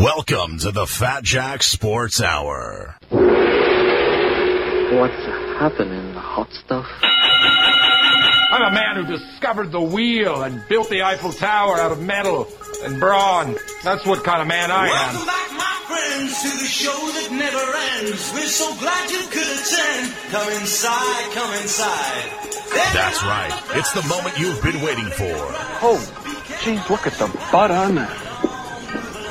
Welcome to the Fat Jack Sports Hour. What's happening, the hot stuff? I'm a man who discovered the wheel and built the Eiffel Tower out of metal and brawn. That's what kind of man I am. Welcome back, my friends, to the show that never ends. We're so glad you could attend. Come inside, come inside. That's right. It's the moment you've been waiting for. Oh, geez, look at the butt on that.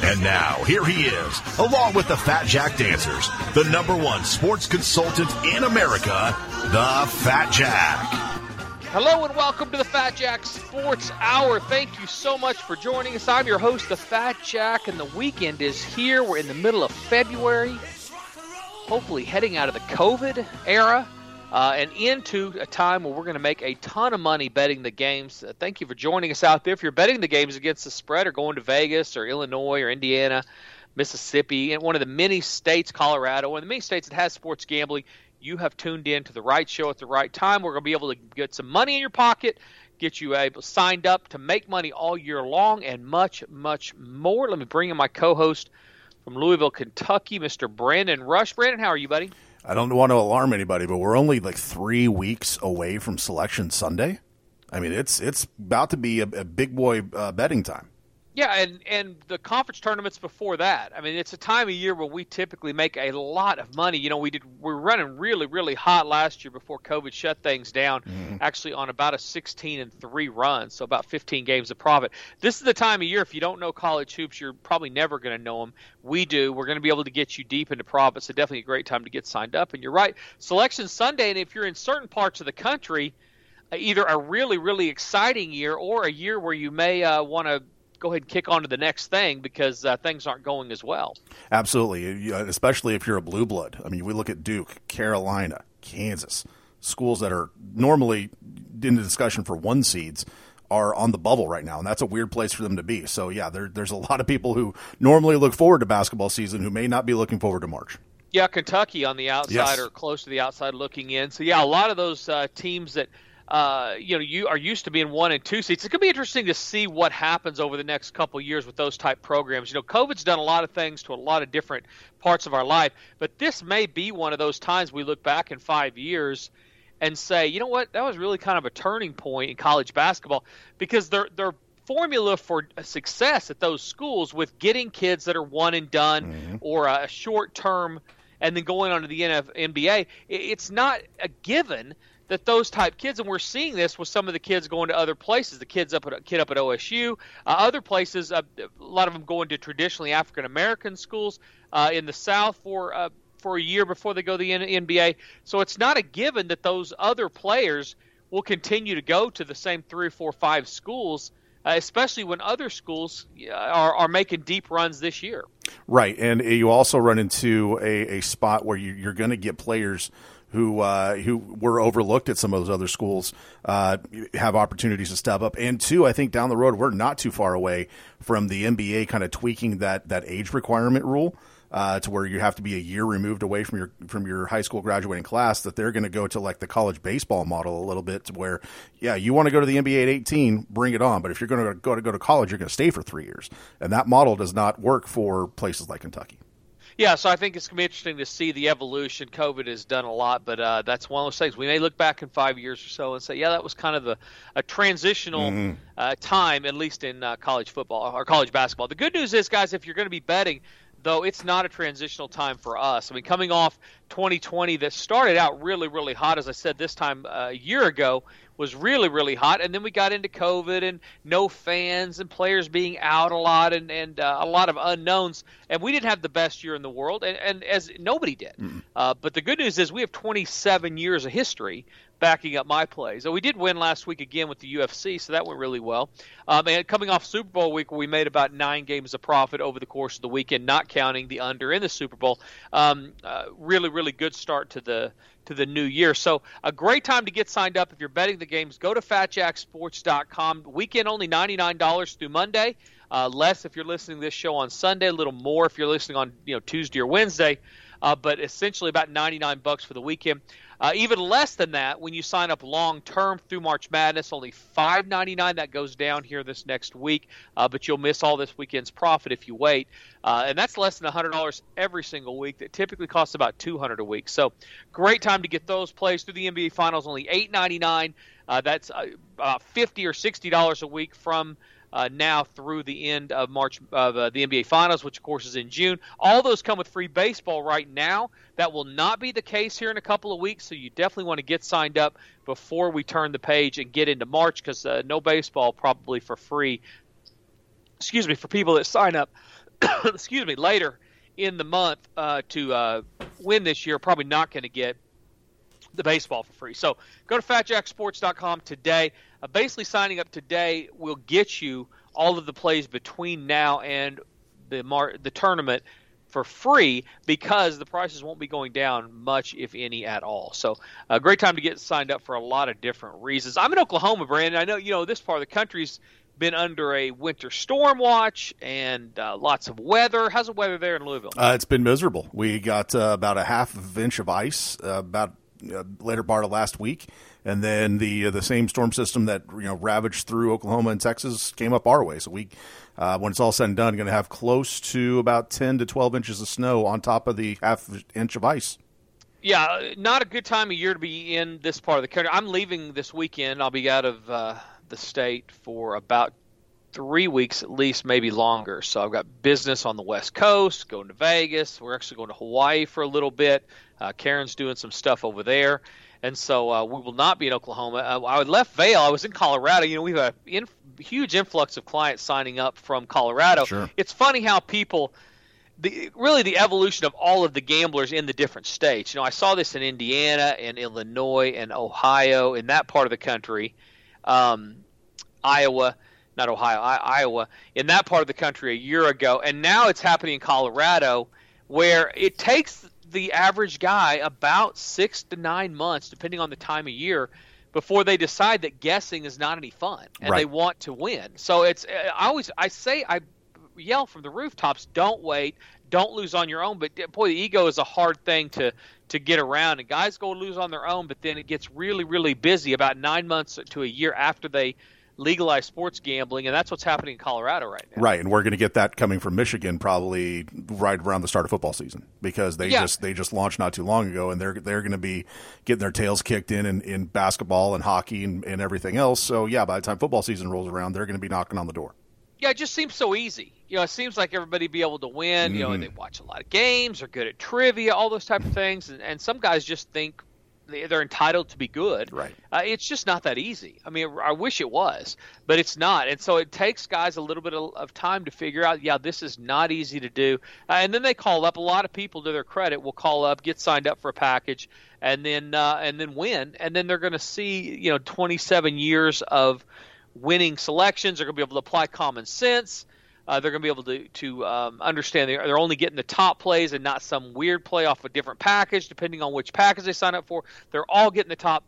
And now, here he is, along with the Fat Jack Dancers, the #1 sports consultant in America, the Fat Jack. Hello and welcome to the Fat Jack Sports Hour. Thank you so much for joining us. I'm your host, the Fat Jack, and the weekend is here. We're in the middle of February, hopefully heading out of the COVID era and into a time where we're going to make a ton of money betting the games. Thank you for joining us out there. If you're betting the games against the spread or going to Vegas or Illinois or Indiana, Mississippi, and one of the many states, Colorado, one of the many states that has sports gambling, you have tuned in to the right show at the right time. We're going to be able to get some money in your pocket, get you able, signed up to make money all year long, and much, much more. Let me bring in my co-host from Louisville, Kentucky, Mr. Brandon Rush. Brandon, how are you, buddy? I don't want to alarm anybody, but we're only like 3 weeks away from Selection Sunday. I mean, it's about to be a big boy betting time. Yeah, and the conference tournaments before that. I mean, it's a time of year where we typically make a lot of money. You know, we were running really, really hot last year before COVID shut things down, actually on about a 16-3 run, so about 15 games of profit. This is the time of year, if you don't know college hoops, you're probably never going to know them. We do. We're going to be able to get you deep into profit, so definitely a great time to get signed up. And you're right, Selection Sunday, and if you're in certain parts of the country, either a really, really exciting year or a year where you may want to go ahead and kick on to the next thing because things aren't going as well. Absolutely, especially if you're a blue blood. I mean, we look at Duke, Carolina, Kansas, schools that are normally in the discussion for one seeds are on the bubble right now, and that's a weird place for them to be. So, yeah, there's a lot of people who normally look forward to basketball season who may not be looking forward to March. Yeah, Kentucky on the outside or close to the outside looking in. So, yeah, a lot of those teams that – you are used to being 1 and 2 seats. It's going to be interesting to see what happens over the next couple of years with those type programs. You know, COVID's done a lot of things to a lot of different parts of our life, but this may be one of those times we look back in 5 years and say, you know what, that was really kind of a turning point in college basketball because their formula for success at those schools with getting kids that are 1 and done or a short-term and then going on to the NBA, it's not a given that those type kids, and we're seeing this with some of the kids going to other places, the kid up at OSU, other places, a lot of them going to traditionally African-American schools in the South for a year before they go to the NBA. So it's not a given that those other players will continue to go to the same 3, 4, 5 schools, especially when other schools are making deep runs this year. Right, and you also run into a spot where you're going to get players who were overlooked at some of those other schools have opportunities to step up. And two, I think down the road, we're not too far away from the NBA kind of tweaking that age requirement rule to where you have to be a year removed away from your high school graduating class, that they're going to go to like the college baseball model a little bit to where, yeah, you want to go to the NBA at 18, bring it on. But if you're going to go to college, you're going to stay for 3 years. And that model does not work for places like Kentucky. Yeah, so I think it's going to be interesting to see the evolution. COVID has done a lot, but that's one of those things. We may look back in 5 years or so and say, yeah, that was kind of a transitional time, at least in college football or college basketball. The good news is, guys, if you're going to be betting, though, it's not a transitional time for us. I mean, coming off 2020 that started out really, really hot, as I said, this time a year ago, was really, really hot. And then we got into COVID and no fans and players being out a lot and a lot of unknowns. And we didn't have the best year in the world, and as nobody did. Mm-hmm. But the good news is we have 27 years of history backing up my play. So we did win last week again with the UFC, so that went really well. And coming off Super Bowl week, we made about 9 games of profit over the course of the weekend, not counting the under in the Super Bowl. Really, really good start to the new year. So a great time to get signed up. If you're betting the games, go to FatJackSports.com. Weekend only $99 through Monday. Less if you're listening to this show on Sunday, a little more if you're listening on Tuesday or Wednesday. But essentially about $99 for the weekend. Even less than that when you sign up long-term through March Madness, only $5.99. That goes down here this next week, but you'll miss all this weekend's profit if you wait. And that's less than $100 every single week. That typically costs about $200 a week. So great time to get those plays through the NBA Finals, only $8.99. That's about $50 or $60 a week from now through the end of March of the NBA Finals, which, of course, is in June. All those come with free baseball right now. That will not be the case here in a couple of weeks, so you definitely want to get signed up before we turn the page and get into March, because no baseball probably for free, for people that sign up later in the month to win this year, probably not going to get the baseball for free. So go to FatJackSports.com today. Basically, signing up today will get you all of the plays between now and the tournament for free, because the prices won't be going down much, if any, at all. So a great time to get signed up for a lot of different reasons. I'm in Oklahoma, Brandon. I know this part of the country's been under a winter storm watch and lots of weather. How's the weather there in Louisville? It's been miserable. We got about a half of an inch of ice, about later part of last week, and then the same storm system that ravaged through Oklahoma and Texas came up our way. So we, when it's all said and done, going to have close to about 10 to 12 inches of snow on top of the half inch of ice. Yeah, not a good time of year to be in this part of the country. I'm leaving this weekend. I'll be out of the state for about 3 weeks at least, maybe longer. So I've got business on the West Coast, going to Vegas. We're actually going to Hawaii for a little bit. Karen's doing some stuff over there. And so we will not be in Oklahoma. I left Vail. I was in Colorado. We have a huge influx of clients signing up from Colorado. Sure. It's funny how people really the evolution of all of the gamblers in the different states. I saw this in Indiana and Illinois and Ohio, in that part of the country, Iowa. Not Ohio, Iowa, in that part of the country a year ago. And now it's happening in Colorado, where it takes the average guy about 6 to 9 months, depending on the time of year, before they decide that guessing is not any fun and Right. They want to win. So it's I yell from the rooftops, don't wait, don't lose on your own. But boy, the ego is a hard thing to get around. And guys go lose on their own, but then it gets really, really busy about 9 months to a year after they legalize sports gambling, and that's what's happening in Colorado right now. Right, and we're going to get that coming from Michigan probably right around the start of football season, because they just launched not too long ago, and they're going to be getting their tails kicked in basketball and hockey and everything else. So yeah, by the time football season rolls around, they're going to be knocking on the door. Yeah, it just seems so easy. It seems like everybody be able to win. Mm-hmm. And they watch a lot of games, are good at trivia, all those type of things, and some guys just think they're entitled to be good. Right. It's just not that easy. I mean, I wish it was, but it's not. And so it takes guys a little bit of time to figure out, this is not easy to do. And then they call up. A lot of people, to their credit, will call up, get signed up for a package, and then win. And then they're going to see, 27 years of winning selections. They're going to be able to apply common sense. They're going to be able to understand they're only getting the top plays and not some weird play off a different package, depending on which package they sign up for. They're all getting the top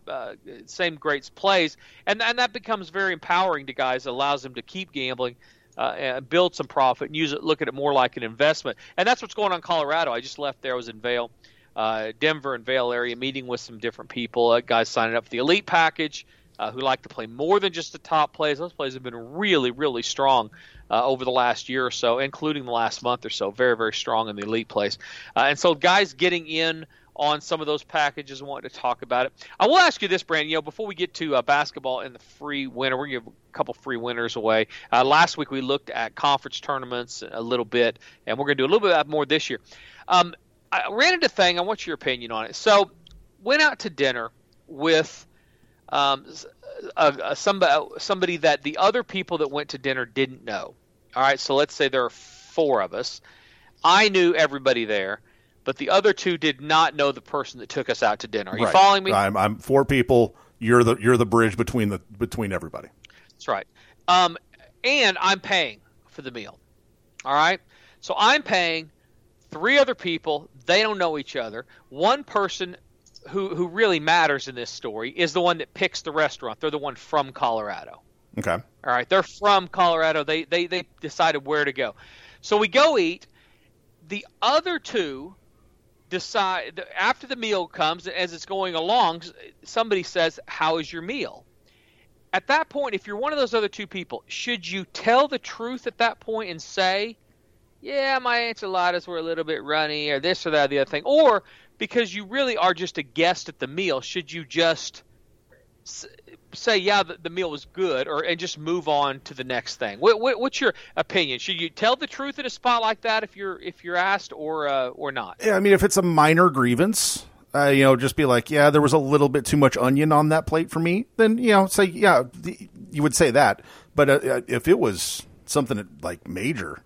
same greats plays, and that becomes very empowering to guys. It allows them to keep gambling, and build some profit, and look at it more like an investment. And that's what's going on in Colorado. I just left there. I was in Vail, Denver and Vail area, meeting with some different people, guys signing up for the elite package, who like to play more than just the top plays. Those plays have been really, really strong over the last year or so, including the last month or so. Very, very strong in the elite plays. And so guys getting in on some of those packages and wanting to talk about it. I will ask you this, Brandon, before we get to basketball and the free winner, we're going to give a couple free winners away. Last week we looked at conference tournaments a little bit, and we're going to do a little bit more this year. I ran into a thing. I want your opinion on it. So went out to dinner with somebody that the other people that went to dinner didn't know. All right, so let's say there are four of us. I knew everybody there, but the other two did not know the person that took us out to dinner. Are you following me? I'm four people. You're the bridge between everybody. That's right. And I'm paying for the meal. All right, so I'm paying. Three other people, they don't know each other. One person who really matters in this story is the one that picks the restaurant. They're the one from Colorado. Okay. All right. They're from Colorado. They decided where to go. So we go eat. The other two decide after the meal comes, as it's going along, somebody says, "How is your meal?" At that point, if you're one of those other two people, should you tell the truth at that point and say, yeah, my enchiladas were a little bit runny, or this or that or the other thing? Or because you really are just a guest at the meal, should you just say, yeah, the meal was good, and just move on to the next thing? What's your opinion? Should you tell the truth in a spot like that if you're asked, or not? Yeah, I mean, if it's a minor grievance, just be like, yeah, there was a little bit too much onion on that plate for me. Then, say, yeah, you would say that. But if it was something that, like, major,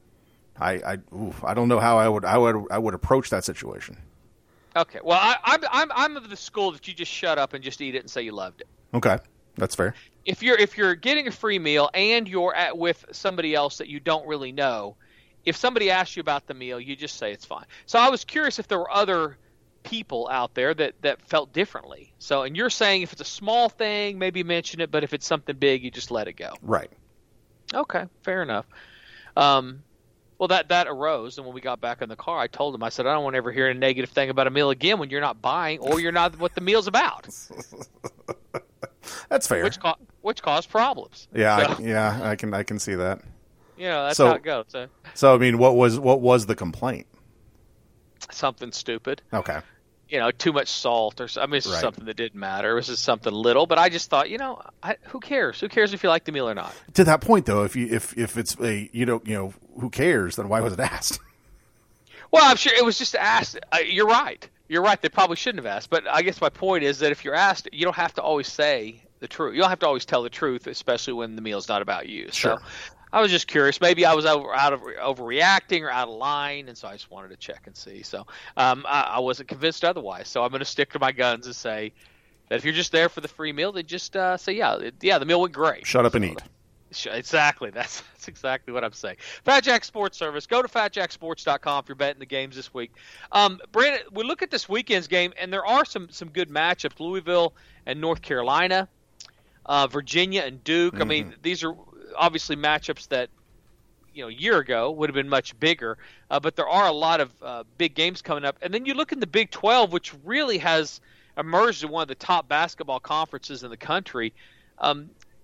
I don't know how I would approach that situation. Okay, well, I'm of the school that you just shut up and just eat it and say you loved it. Okay, that's fair. If you're getting a free meal and you're with somebody else that you don't really know, if somebody asks you about the meal, you just say it's fine. So I was curious if there were other people out there that felt differently. So, and you're saying if it's a small thing, maybe mention it, but if it's something big, you just let it go. Right. Okay, fair enough. Well, that arose, and when we got back in the car, I told him, I said, I don't want to ever hear a negative thing about a meal again when you're not buying or you're not what the meal's about. That's fair. Which caused problems. Yeah, so. I can see that. Yeah, that's how it goes. So I mean, what was the complaint? Something stupid. Okay. Too much salt, or it's just something that didn't matter. It was just something little, but I just thought, who cares? Who cares if you like the meal or not? To that point, though, if it's a who cares, then why was it asked? Well, I'm sure it was just asked. You're right. You're right. They probably shouldn't have asked. But I guess my point is that if you're asked, you don't have to always say the truth. You don't have to always tell the truth, especially when the meal's not about you. Sure. So I was just curious. Maybe I was overreacting or out of line, and so I just wanted to check and see. So I wasn't convinced otherwise. So I'm going to stick to my guns and say that if you're just there for the free meal, then just say, the meal went great. Shut up and eat. Exactly. That's exactly what I'm saying. Fat Jack Sports Service. Go to fatjacksports.com if you're betting the games this week. Brandon, we look at this weekend's game, and there are some good matchups. Louisville and North Carolina, Virginia and Duke. Mm-hmm. I mean, these are – obviously matchups that a year ago would have been much bigger, but there are a lot of big games coming up. And then you look in the Big 12, which really has emerged as one of the top basketball conferences in the country.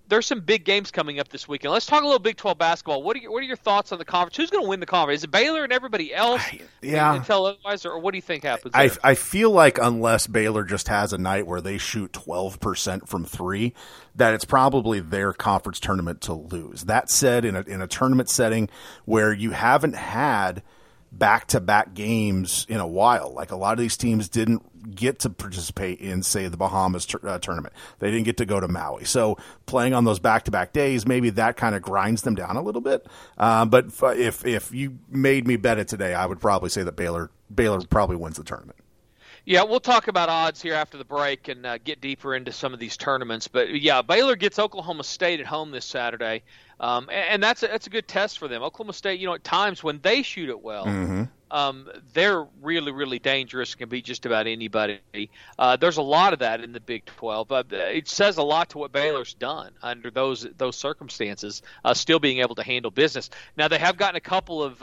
There's some big games coming up this weekend. Let's talk a little Big 12 basketball. What are your thoughts on the conference? Who's going to win the conference? Is it Baylor and everybody else? Until otherwise, or what do you think happens? I feel like unless Baylor just has a night where they shoot 12% from three, that it's probably their conference tournament to lose. That said, in a tournament setting where you haven't had back-to-back games in a while, like a lot of these teams didn't get to participate in, say, the Bahamas tournament. They didn't get to go to Maui. So playing on those back-to-back days, maybe that kind of grinds them down a little bit. But if you made me bet it today, I would probably say that Baylor probably wins the tournament. Yeah, we'll talk about odds here after the break and get deeper into some of these tournaments. But, yeah, Baylor gets Oklahoma State at home this Saturday, and that's a good test for them. Oklahoma State, at times when they shoot it well, mm-hmm. They're really, really dangerous, can be just about anybody. There's a lot of that in the Big 12. It says a lot to what Baylor's done under those circumstances, still being able to handle business. Now, they have gotten a couple of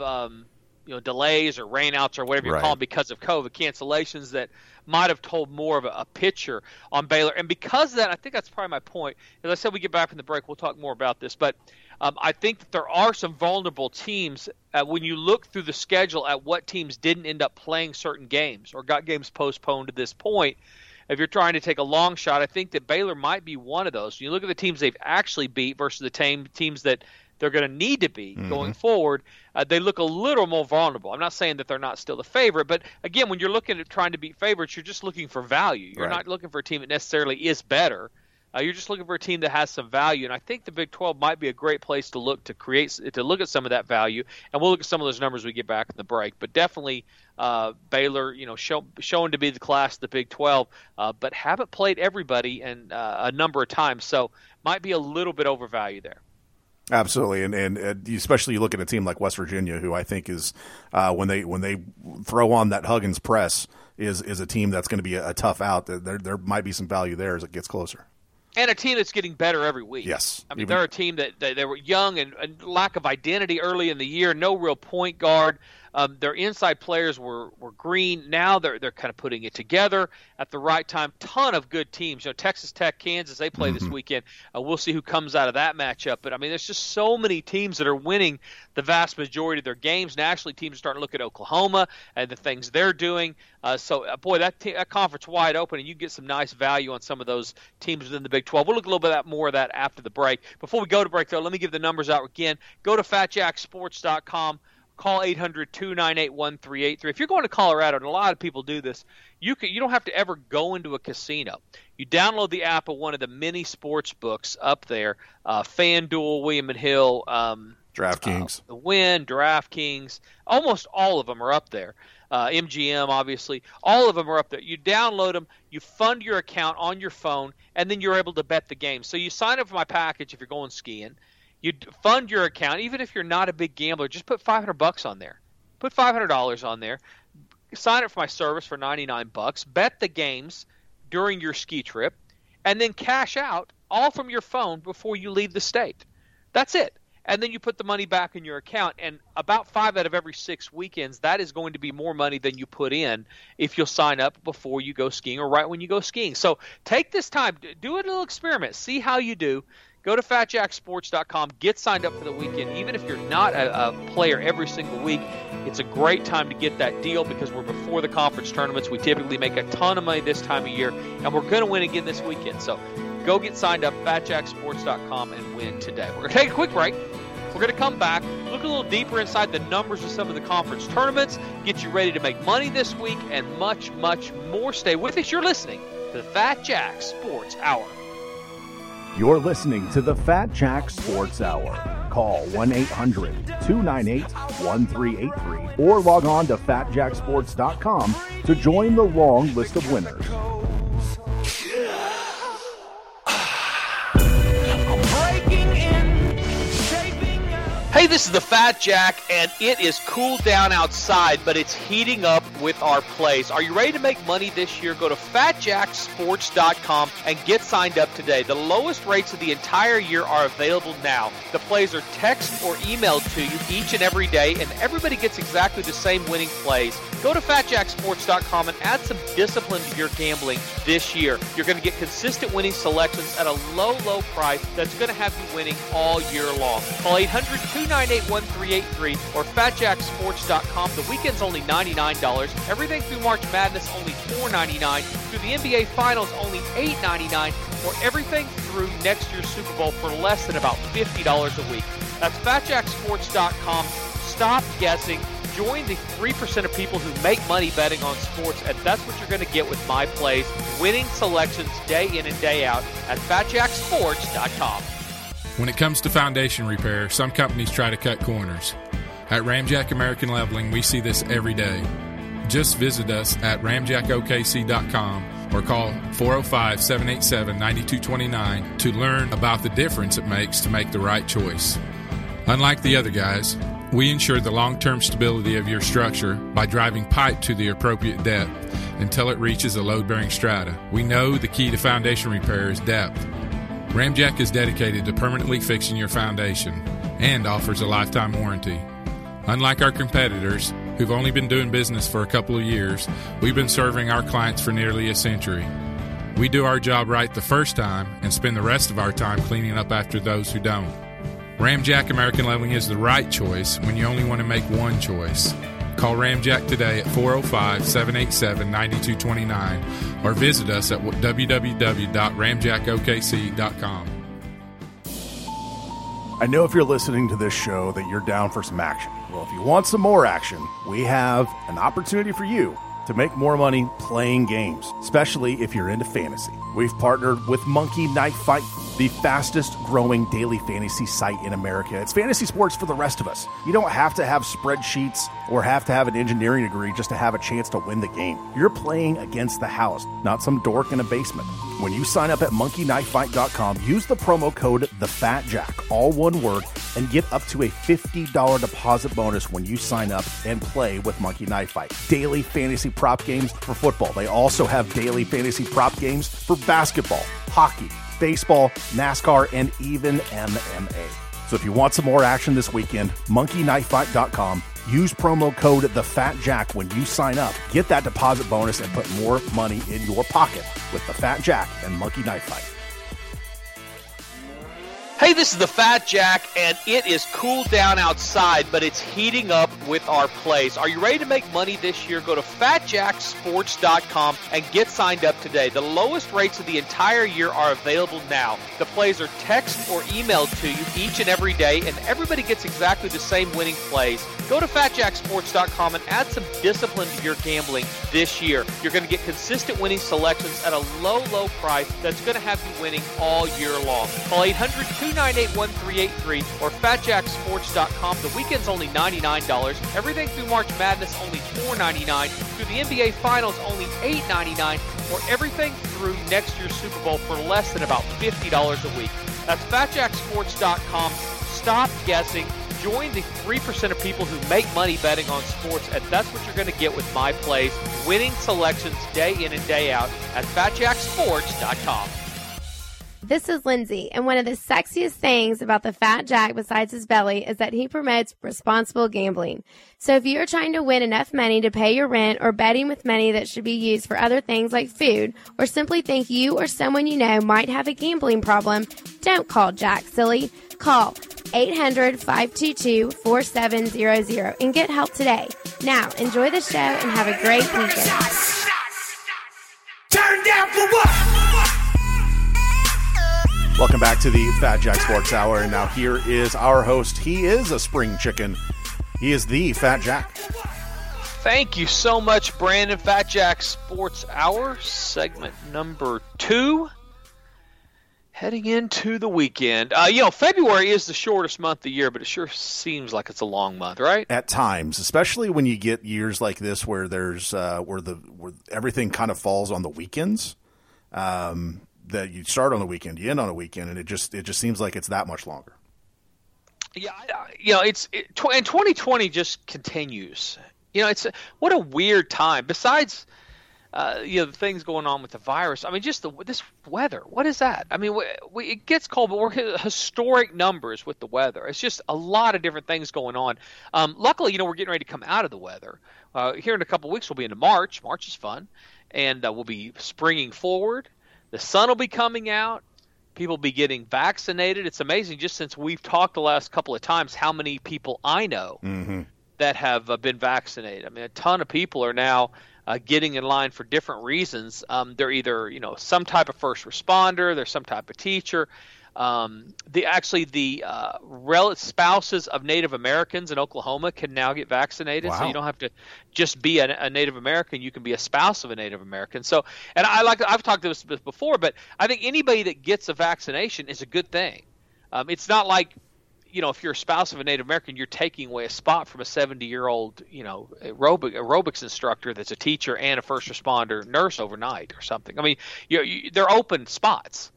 delays or rainouts or whatever you call them because of COVID, cancellations that might have told more of a picture on Baylor. And because of that, I think that's probably my point. As I said, we get back from the break, we'll talk more about this. But I think that there are some vulnerable teams when you look through the schedule at what teams didn't end up playing certain games or got games postponed to this point. If you're trying to take a long shot, I think that Baylor might be one of those. When you look at the teams they've actually beat versus the teams that they're going to need to beat mm-hmm. going forward, they look a little more vulnerable. I'm not saying that they're not still the favorite, but again, when you're looking at trying to beat favorites, you're just looking for value. You're not looking for a team that necessarily is better. You're just looking for a team that has some value, and I think the Big 12 might be a great place to look to look at some of that value, and we'll look at some of those numbers we get back in the break. But definitely Baylor, shown to be the class of the Big 12, but haven't played everybody in a number of times, so might be a little bit overvalued there. Absolutely, and especially you look at a team like West Virginia, who I think is when they throw on that Huggins press is a team that's going to be a tough out. There might be some value there as it gets closer. And a team that's getting better every week. Yes. I mean, they're a team that they were young and lack of identity early in the year, no real point guard. Their inside players were green. Now they're kind of putting it together at the right time. Ton of good teams. Texas Tech, Kansas, they play this weekend. We'll see who comes out of that matchup. But, I mean, there's just so many teams that are winning the vast majority of their games. Nationally, teams are starting to look at Oklahoma and the things they're doing. That conference wide open, and you get some nice value on some of those teams within the Big 12. We'll look a little bit more of that after the break. Before we go to break, though, let me give the numbers out again. Go to FatJackSports.com. Call 800-298-1383. If you're going to Colorado, and a lot of people do this, you don't have to ever go into a casino. You download the app of one of the many sports books up there, FanDuel, William & Hill, DraftKings. The Win, DraftKings. Almost all of them are up there. MGM, obviously. All of them are up there. You download them, you fund your account on your phone, and then you're able to bet the game. So you sign up for my package if you're going skiing. You fund your account, even if you're not a big gambler. Just put $500 on there. Put $500 on there. Sign up for my service for $99. Bet the games during your ski trip, and then cash out all from your phone before you leave the state. That's it. And then you put the money back in your account, and about 5 out of every 6 weekends, that is going to be more money than you put in if you'll sign up before you go skiing or right when you go skiing. So take this time. Do a little experiment. See how you do. Go to FatJackSports.com. Get signed up for the weekend. Even if you're not a player every single week, it's a great time to get that deal because we're before the conference tournaments. We typically make a ton of money this time of year, and we're going to win again this weekend. So go get signed up, FatJackSports.com, and win today. We're going to take a quick break. We're going to come back, look a little deeper inside the numbers of some of the conference tournaments, get you ready to make money this week, and much, much more. Stay with us. You're listening to the Fat Jack Sports Hour. You're listening to the Fat Jack Sports Hour. Call 1-800-298-1383 or log on to fatjacksports.com to join the long list of winners. Hey, this is the Fat Jack, and it is cool down outside, but it's heating up with our plays. Are you ready to make money this year? Go to FatJackSports.com and get signed up today. The lowest rates of the entire year are available now. The plays are text or emailed to you each and every day, and everybody gets exactly the same winning plays. Go to FatJackSports.com and add some discipline to your gambling this year. You're going to get consistent winning selections at a low, low price that's going to have you winning all year long. Call 800-298-1383 or FatJackSports.com. The weekend's only $99. Everything through March Madness, only $4.99. Through the NBA Finals, only $8.99. Or everything through next year's Super Bowl for less than about $50 a week. That's FatJackSports.com. Stop guessing. Join the 3% of people who make money betting on sports, and that's what you're going to get with my plays. Winning selections day in and day out at FatJackSports.com. When it comes to foundation repair, some companies try to cut corners. At Ramjack American Leveling, we see this every day. Just visit us at ramjackokc.com or call 405-787-9229 to learn about the difference it makes to make the right choice. Unlike the other guys, we ensure the long-term stability of your structure by driving pipe to the appropriate depth until it reaches a load-bearing strata. We know the key to foundation repair is depth. Ramjack is dedicated to permanently fixing your foundation and offers a lifetime warranty. Unlike our competitors, who've only been doing business for a couple of years, we've been serving our clients for nearly a century. We do our job right the first time and spend the rest of our time cleaning up after those who don't. Ramjack American Leveling is the right choice when you only want to make one choice. Call Ramjack today at 405-787-9229 or visit us at www.ramjackokc.com. I know if you're listening to this show that you're down for some action. Well, if you want some more action, we have an opportunity for you to make more money playing games, especially if you're into fantasy. We've partnered with Monkey Knife Fight, the fastest growing daily fantasy site in America. It's fantasy sports for the rest of us. You don't have to have spreadsheets or have to have an engineering degree just to have a chance to win the game. You're playing against the house, not some dork in a basement. When you sign up at monkeyknifefight.com, use the promo code TheFatJack, all one word, and get up to a $50 deposit bonus when you sign up and play with Monkey Knife Fight. Daily fantasy prop games for football. They also have daily fantasy prop games for basketball, hockey, baseball, NASCAR, and even MMA. So if you want some more action this weekend, monkeyknifefight.com. Use promo code TheFatJack when you sign up. Get that deposit bonus and put more money in your pocket with The Fat Jack and Monkey Knife Fight. Hey, this is The Fat Jack, and it is cool down outside, but it's heating up with our plays. Are you ready to make money this year? Go to fatjacksports.com and get signed up today. The lowest rates of the entire year are available now. The plays are text or emailed to you each and every day, and everybody gets exactly the same winning plays. Go to fatjacksports.com and add some discipline to your gambling this year. You're going to get consistent winning selections at a low, low price that's going to have you winning all year long. Call 800-298-1383 or fatjacksports.com. The weekend's only $99. Everything through March Madness only $4.99. Through the NBA Finals only $8.99. Or everything through next year's Super Bowl for less than about $50 a week. That's fatjacksports.com. Stop guessing. Join the 3% of people who make money betting on sports, and that's what you're going to get with my plays. Winning selections day in and day out at fatjacksports.com. This is Lindsay, and one of the sexiest things about the Fat Jack besides his belly is that he promotes responsible gambling. So if you're trying to win enough money to pay your rent or betting with money that should be used for other things like food, or simply think you or someone you know might have a gambling problem, don't call Jack silly. Call 800-522-4700 and get help today. Now, enjoy the show and have a great weekend. Turn down for what? Welcome back to the Fat Jack Sports Hour. And now here is our host. He is a spring chicken. He is the Fat Jack. Thank you so much, Brandon. Fat Jack Sports Hour, segment number 2. Heading into the weekend. February is the shortest month of the year, but it sure seems like it's a long month, right? At times, especially when you get years like this where there's where everything kind of falls on the weekends. That you start on the weekend, you end on a weekend, and it just seems like it's that much longer. Yeah, and 2020 just continues. It's what a weird time. Besides, the things going on with the virus. I mean, just this weather. What is that? I mean, it gets cold, but we're hitting historic numbers with the weather. It's just a lot of different things going on. Luckily, we're getting ready to come out of the weather. Here in a couple of weeks, we'll be into March. March is fun, and we'll be springing forward. The sun will be coming out. People will be getting vaccinated. It's amazing just since we've talked the last couple of times how many people I know that have been vaccinated. I mean, a ton of people are now getting in line for different reasons. They're either, some type of first responder. They're some type of teacher. Spouses of Native Americans in Oklahoma can now get vaccinated. Wow. So you don't have to just be a Native American. You can be a spouse of a Native American. So, and I've talked to this before, but I think anybody that gets a vaccination is a good thing. It's not like, if you're a spouse of a Native American, you're taking away a spot from a 70-year-old, aerobics instructor that's a teacher and a first responder nurse overnight or something. I mean, they're open spots.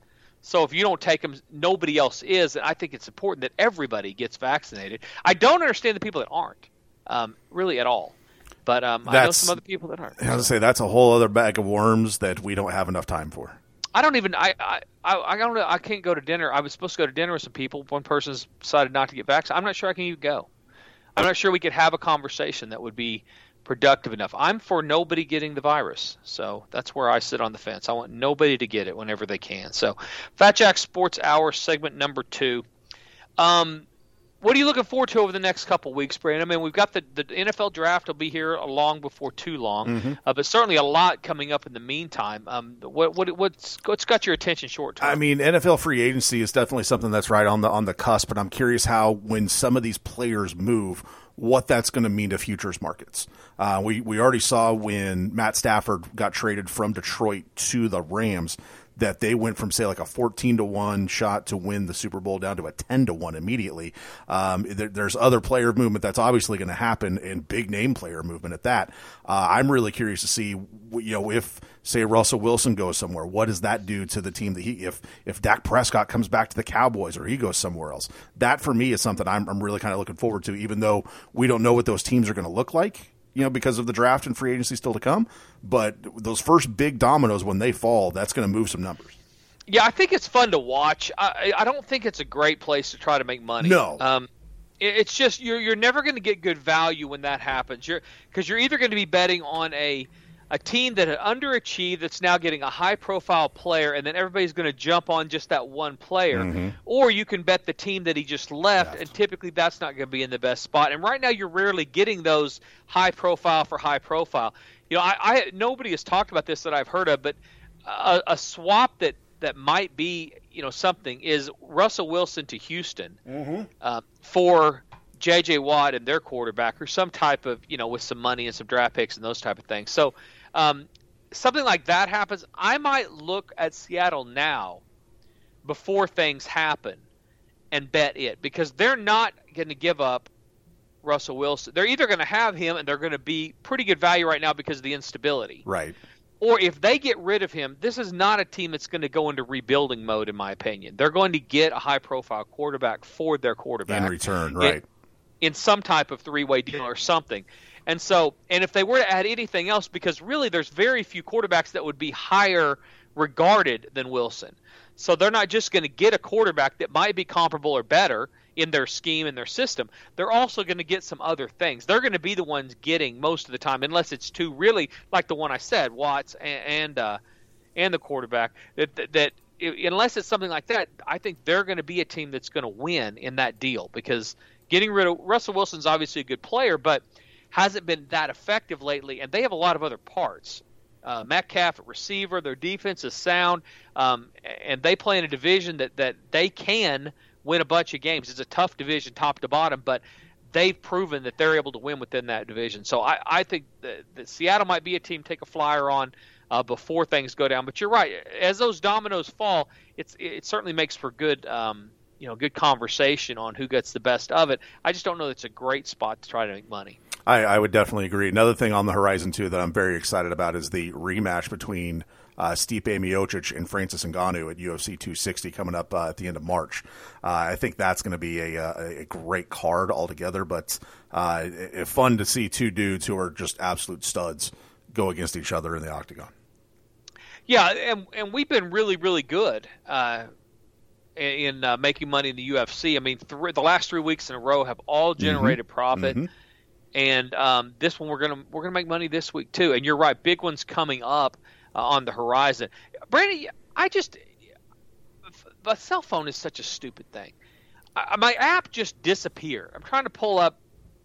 So if you don't take them, nobody else is. And I think it's important that everybody gets vaccinated. I don't understand the people that aren't, really at all. But I know some other people that aren't. I was going to say, that's a whole other bag of worms that we don't have enough time for. I can't go to dinner. I was supposed to go to dinner with some people. One person's decided not to get vaccinated. I'm not sure I can even go. I'm not sure we could have a conversation that would be productive enough. I'm for nobody getting the virus. So that's where I sit on the fence. I want nobody to get it whenever they can. So Fat Jack Sports Hour, segment number 2. What are you looking forward to over the next couple weeks, Brandon? I mean, we've got the NFL draft will be here long before too long, but certainly a lot coming up in the meantime. What's got your attention short term? I mean, NFL free agency is definitely something that's right on the cusp, but I'm curious how when some of these players move, what that's going to mean to futures markets. We already saw when Matt Stafford got traded from Detroit to the Rams that they went from, say, like a 14-1 shot to win the Super Bowl down to a 10-1 immediately. There's other player movement that's obviously going to happen, and big-name player movement at that. I'm really curious to see, if, say, Russell Wilson goes somewhere, what does that do to the team that if Dak Prescott comes back to the Cowboys or he goes somewhere else? That, for me, is something I'm really kind of looking forward to, even though we don't know what those teams are going to look like, because of the draft and free agency still to come. But those first big dominoes, when they fall, that's going to move some numbers. Yeah, I think it's fun to watch. I don't think it's a great place to try to make money. No. It's just you're never going to get good value when that happens. Because you're either going to be betting on a team that had underachieved that's now getting a high-profile player, and then everybody's going to jump on just that one player. Or you can bet the team that he just left, and typically that's not going to be in the best spot. And right now you're rarely getting those high-profile for high-profile. I nobody has talked about this that I've heard of, but a swap that might be something is Russell Wilson to Houston for J.J. Watt and their quarterback, or some type of with some money and some draft picks and those type of things. So something like that happens, I might look at Seattle now before things happen and bet it, because they're not going to give up Russell Wilson. They're either going to have him and they're going to be pretty good value right now because of the instability. Right. Or if they get rid of him, this is not a team that's going to go into rebuilding mode, in my opinion. They're going to get a high-profile quarterback for their quarterback. In return, right. In some type of three-way deal or something. And so, and if they were to add anything else, because really there's very few quarterbacks that would be higher regarded than Wilson. So they're not just going to get a quarterback that might be comparable or better in their scheme and their system. They're also going to get some other things. They're going to be the ones getting most of the time, unless it's two really, like the one I said, Watts and the quarterback, that unless it's something like that, I think they're going to be a team that's going to win in that deal, because getting rid of Russell Wilson's obviously a good player, but hasn't been that effective lately, and they have a lot of other parts. Metcalf at receiver, their defense is sound, and they play in a division that they can win a bunch of games. It's a tough division top to bottom, but they've proven that they're able to win within that division. So I think that Seattle might be a team to take a flyer on before things go down. But you're right. As those dominoes fall, it certainly makes for good good conversation on who gets the best of it. I just don't know that's a great spot to try to make money. I would definitely agree. Another thing on the horizon, too, that I'm very excited about is the rematch between Stipe Miocic and Francis Ngannou at UFC 260 coming up at the end of March. I think that's going to be a great card altogether, but fun to see two dudes who are just absolute studs go against each other in the octagon. Yeah, and we've been really, really good in making money in the UFC. I mean, the last 3 weeks in a row have all generated profit. And this one we're gonna make money this week too. And you're right, big one's coming up on the horizon. Brandon, my cell phone is such a stupid thing. My app just disappeared. I'm trying to pull up,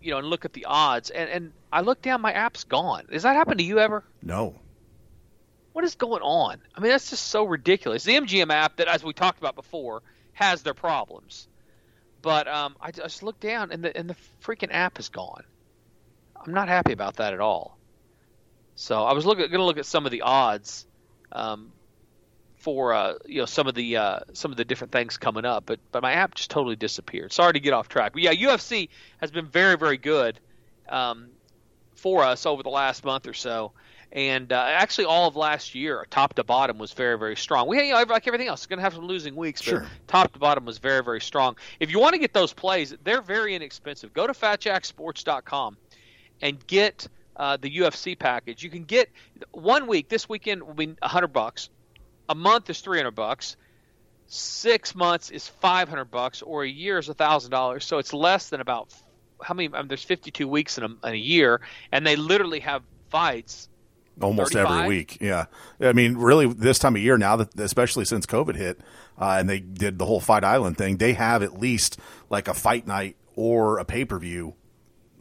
and look at the odds, and I look down, my app's gone. Has that happened to you ever? No. What is going on? I mean, that's just so ridiculous. The MGM app that, as we talked about before, has their problems, but I just looked down and the freaking app is gone. I'm not happy about that at all. So I was going to look at some of the odds for some of the different things coming up, but my app just totally disappeared. Sorry to get off track. But yeah, UFC has been very, very good for us over the last month or so, and actually all of last year, top to bottom, was very, very strong. We like everything else, going to have some losing weeks, but top to bottom was very, very strong. If you want to get those plays, they're very inexpensive. Go to FatJackSports.com. and get the UFC package. You can get 1 week. This weekend will be $100. A month is $300. 6 months is $500, or a year is $1,000. So it's less than about how many? I mean, there's 52 weeks in a year, and they literally have fights almost 35? Every week. Yeah, I mean, really, this time of year now, that especially since COVID hit, and they did the whole Fight Island thing, they have at least like a fight night or a pay-per-view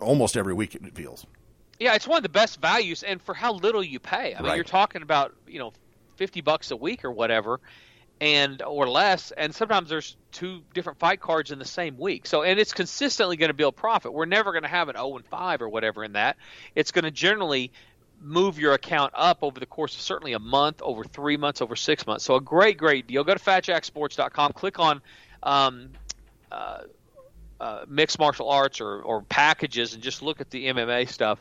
almost every week, it feels. Yeah, it's one of the best values, and for how little you pay. I mean, you're talking about, you know, $50 a week or whatever, and or less, and sometimes there's two different fight cards in the same week. So, and it's consistently going to build profit. We're never going to have an 0-5 or whatever in that. It's going to generally move your account up over the course of certainly a month, over 3 months, over 6 months. So a great, great deal. Go to FatJackSports.com, click on mixed martial arts or packages, and just look at the MMA stuff,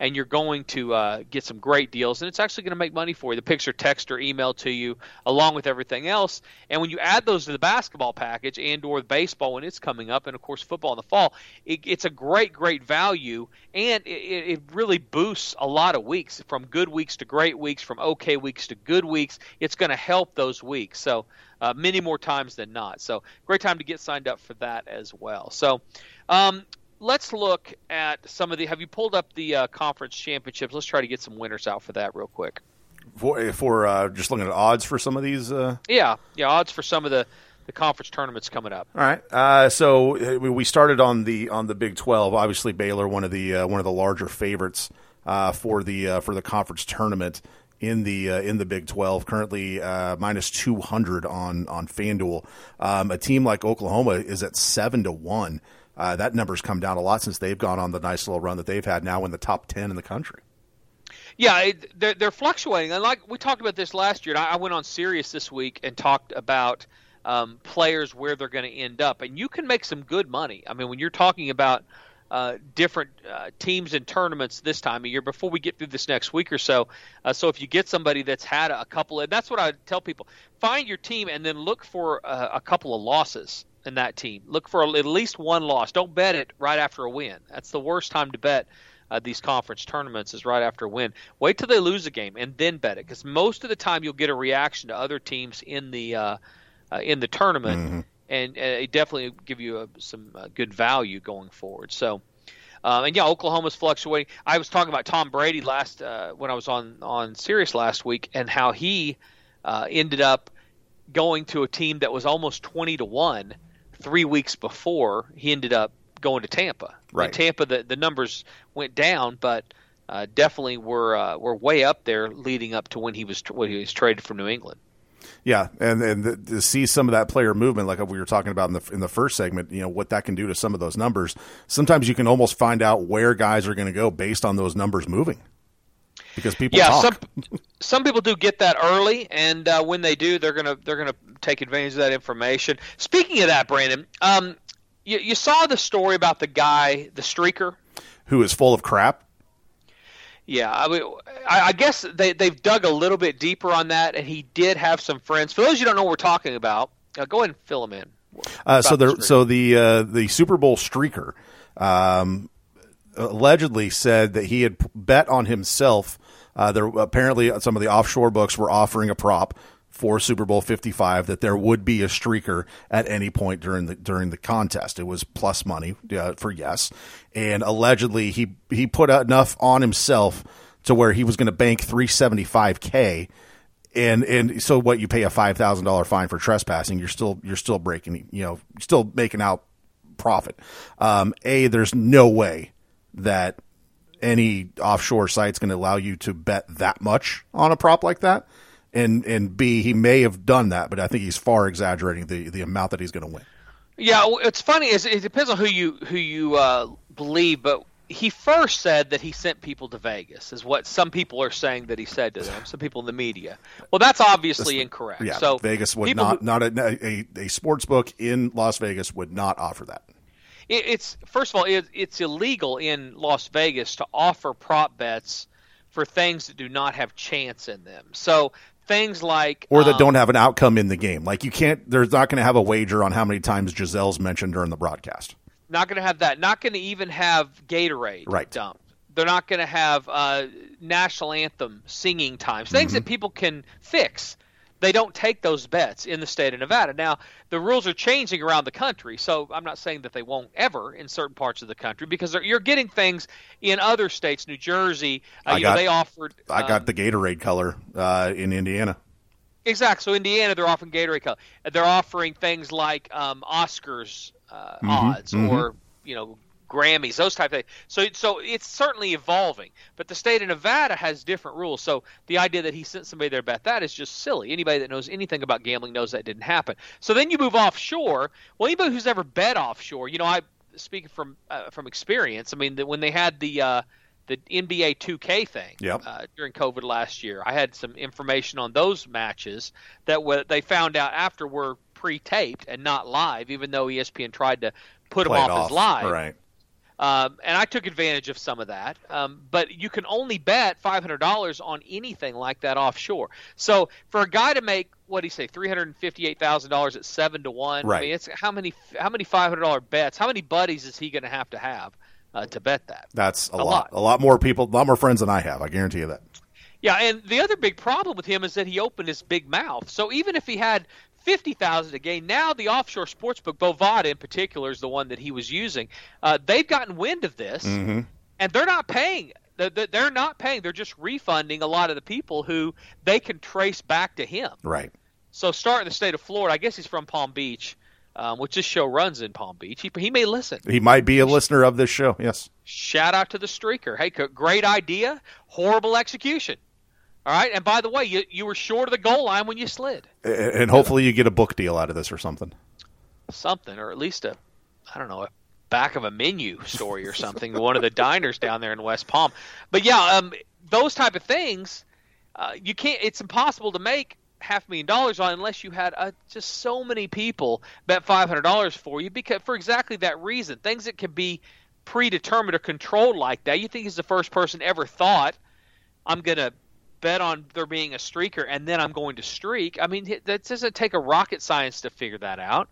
and you're going to get some great deals, and it's actually going to make money for you. The picks are text or email to you along with everything else, and when you add those to the basketball package and or baseball when it's coming up, and of course football in the fall, it's a great, great value, and it really boosts a lot of weeks, from good weeks to great weeks, from okay weeks to good weeks. It's going to help those weeks. So many more times than not. So great time to get signed up for that as well. So let's look at some of the – have you pulled up the conference championships? Let's try to get some winners out for that real quick. For just looking at odds for some of these? Yeah, odds for some of the conference tournaments coming up. All right. So we started on the Big 12. Obviously, Baylor, one of the larger favorites for the conference tournament. In the Big 12, currently minus 200 on FanDuel. A team like Oklahoma is at 7-1. That number's come down a lot since they've gone on the nice little run that they've had, now in the top 10 in the country. Yeah, they're fluctuating. And like we talked about this last year, and I went on Sirius this week and talked about players where they're going to end up, and you can make some good money. I mean, when you're talking about different teams and tournaments this time of year, before we get through this next week or so. So if you get somebody that's had a couple, and that's what I tell people, find your team and then look for a couple of losses in that team. Look for at least one loss. Don't bet it right after a win. That's the worst time to bet these conference tournaments, is right after a win. Wait till they lose a game and then bet it, because most of the time you'll get a reaction to other teams in the tournament. Mm-hmm. And it definitely give you some good value going forward. So, and yeah, Oklahoma's fluctuating. I was talking about Tom Brady when I was on Sirius last week, and how he ended up going to a team that was almost 20-1 3 weeks before he ended up going to Tampa. Right. In Tampa, the numbers went down, but definitely were way up there leading up to when he was traded from New England. Yeah, and to see some of that player movement, like we were talking about in the first segment, you know, what that can do to some of those numbers. Sometimes you can almost find out where guys are going to go based on those numbers moving, because people talk. Some people do get that early, and when they do, they're gonna take advantage of that information. Speaking of that, Brandon, you saw the story about the guy, the streaker, who is full of crap. Yeah, I mean, I guess they've dug a little bit deeper on that, and he did have some friends. For those of you who don't know what we're talking about, go ahead and fill them in. So the Super Bowl streaker allegedly said that he had bet on himself. Apparently, some of the offshore books were offering a prop for Super Bowl 55 that there would be a streaker at any point during the contest. It was plus money for yes, and allegedly he put enough on himself to where he was going to bank $375K, and so what, you pay a $5,000 fine for trespassing, you're still breaking, you know, still making out profit. There's no way that any offshore site's going to allow you to bet that much on a prop like that. And B, he may have done that, but I think he's far exaggerating the amount that he's going to win. Yeah, it's funny. It depends on who you believe, but he first said that he sent people to Vegas, is what some people are saying that he said to them, some people in the media. Well, that's obviously incorrect. Yeah, so Vegas would not a sports book in Las Vegas would not offer that. It's first of all, it's illegal in Las Vegas to offer prop bets for things that do not have chance in them. So things like, or that don't have an outcome in the game. Like, you can't, there's not going to have a wager on how many times Giselle's mentioned during the broadcast. Not going to have that. Not going to even have Gatorade dumped. They're not going to have national anthem singing times. Things that people can fix. They don't take those bets in the state of Nevada. Now, the rules are changing around the country, so I'm not saying that they won't ever in certain parts of the country, because you're getting things in other states. New Jersey, they offered. I got the Gatorade color in Indiana. Exactly. So Indiana, they're offering Gatorade color. They're offering things like Oscars odds or you know, Grammys, those type of things. So it's certainly evolving. But the state of Nevada has different rules. So the idea that he sent somebody there about that is just silly. Anybody that knows anything about gambling knows that didn't happen. So then you move offshore. Well, anybody who's ever bet offshore, you know, I speaking from experience. I mean, when they had the NBA 2K thing during COVID last year, I had some information on those matches that they found out after were pre-taped and not live, even though ESPN tried to put them off as live. Right. And I took advantage of some of that. But you can only bet $500 on anything like that offshore. So for a guy to make, what do you say, $358,000 at 7-1? Right. I mean, it's how many $500 bets? How many buddies is he going to have to bet that? That's a lot. A lot more people, a lot more friends than I have. I guarantee you that. Yeah, and the other big problem with him is that he opened his big mouth. So even if he had $50,000 a game. Now the offshore sportsbook, Bovada in particular, is the one that he was using. They've gotten wind of this, and they're not paying. They're not paying. They're just refunding a lot of the people who they can trace back to him. Right. So starting in the state of Florida, I guess he's from Palm Beach, which this show runs in Palm Beach. He may listen. He might be a listener of this show, yes. Shout out to the streaker. Hey, great idea, horrible execution. All right, and by the way, you were short of the goal line when you slid. And hopefully you get a book deal out of this or something. Something, or at least a back of a menu story or something, one of the diners down there in West Palm. But yeah, those type of things, you can't. It's impossible to make $500,000 on unless you had just so many people bet $500 for you because for exactly that reason. Things that can be predetermined or controlled like that. You think he's the first person ever thought, I'm going to bet on there being a streaker and then I'm going to streak. I mean, that doesn't take a rocket science to figure that out.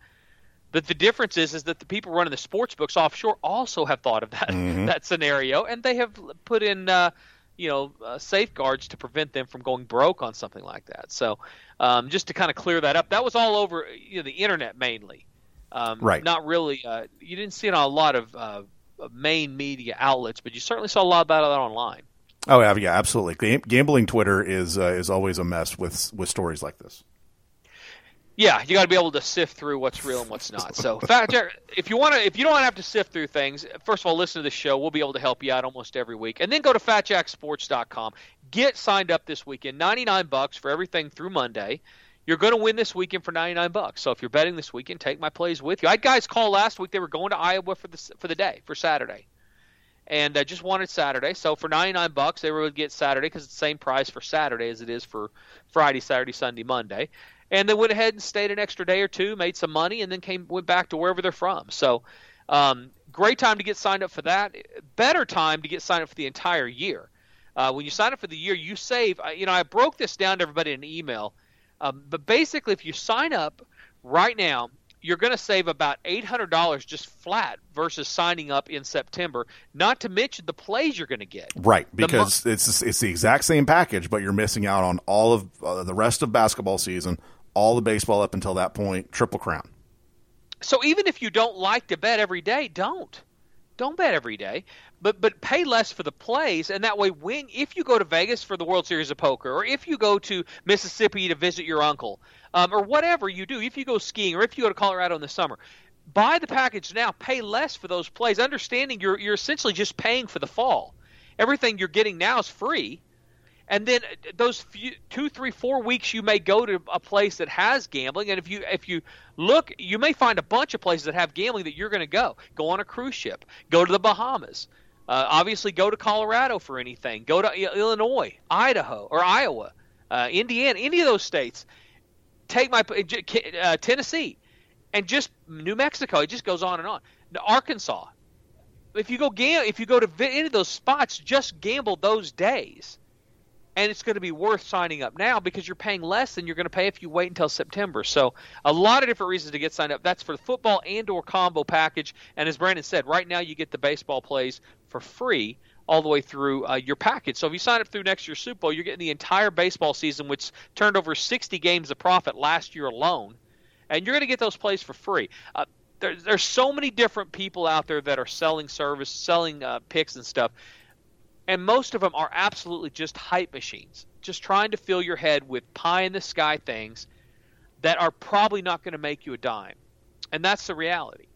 But the difference is that the people running the sports books offshore also have thought of that scenario, and they have put in safeguards to prevent them from going broke on something like that. So just to kind of clear that up, that was all over the internet mainly. Right. Not really. You didn't see it on a lot of main media outlets, but you certainly saw a lot about that online. Oh, yeah, absolutely. Gambling Twitter is always a mess with stories like this. Yeah, you got to be able to sift through what's real and what's not. So, Fat Jack, if you don't want to have to sift through things, first of all, listen to the show. We'll be able to help you out almost every week. And then go to FatJackSports.com. Get signed up this weekend. $99 for everything through Monday. You're going to win this weekend for $99. So if you're betting this weekend, take my plays with you. I had guys call last week. They were going to Iowa for the day, for Saturday. And I just wanted Saturday, so for $99, they would get Saturday because it's the same price for Saturday as it is for Friday, Saturday, Sunday, Monday. And they went ahead and stayed an extra day or two, made some money, and then went back to wherever they're from. So great time to get signed up for that. Better time to get signed up for the entire year. When you sign up for the year, you save. I broke this down to everybody in an email. But basically, if you sign up right now, you're going to save about $800 just flat versus signing up in September, not to mention the plays you're going to get. Right, because it's the exact same package, but you're missing out on all of the rest of basketball season, all the baseball up until that point, Triple Crown. So even if you don't like to bet every day, don't bet every day, but pay less for the plays, and that way, if you go to Vegas for the World Series of Poker, or if you go to Mississippi to visit your uncle, or whatever you do, if you go skiing or if you go to Colorado in the summer, buy the package now. Pay less for those plays, understanding you're essentially just paying for the fall. Everything you're getting now is free, and then those few, 2, 3, 4 weeks you may go to a place that has gambling, and if you look, you may find a bunch of places that have gambling that you're going to go. Go on a cruise ship. Go to the Bahamas. Obviously, go to Colorado for anything. Go to Illinois, Idaho, or Iowa, Indiana, any of those states. Take my Tennessee, and just New Mexico. It just goes on and on. Arkansas. If you go to any of those spots, just gamble those days. And it's going to be worth signing up now because you're paying less than you're going to pay if you wait until September. So a lot of different reasons to get signed up. That's for the football and or combo package. And as Brandon said, right now you get the baseball plays for free all the way through your package. So if you sign up through next year's Super Bowl, you're getting the entire baseball season, which turned over 60 games of profit last year alone. And you're going to get those plays for free. There's so many different people out there that are selling picks and stuff. And most of them are absolutely just hype machines, just trying to fill your head with pie-in-the-sky things that are probably not going to make you a dime. And that's the reality.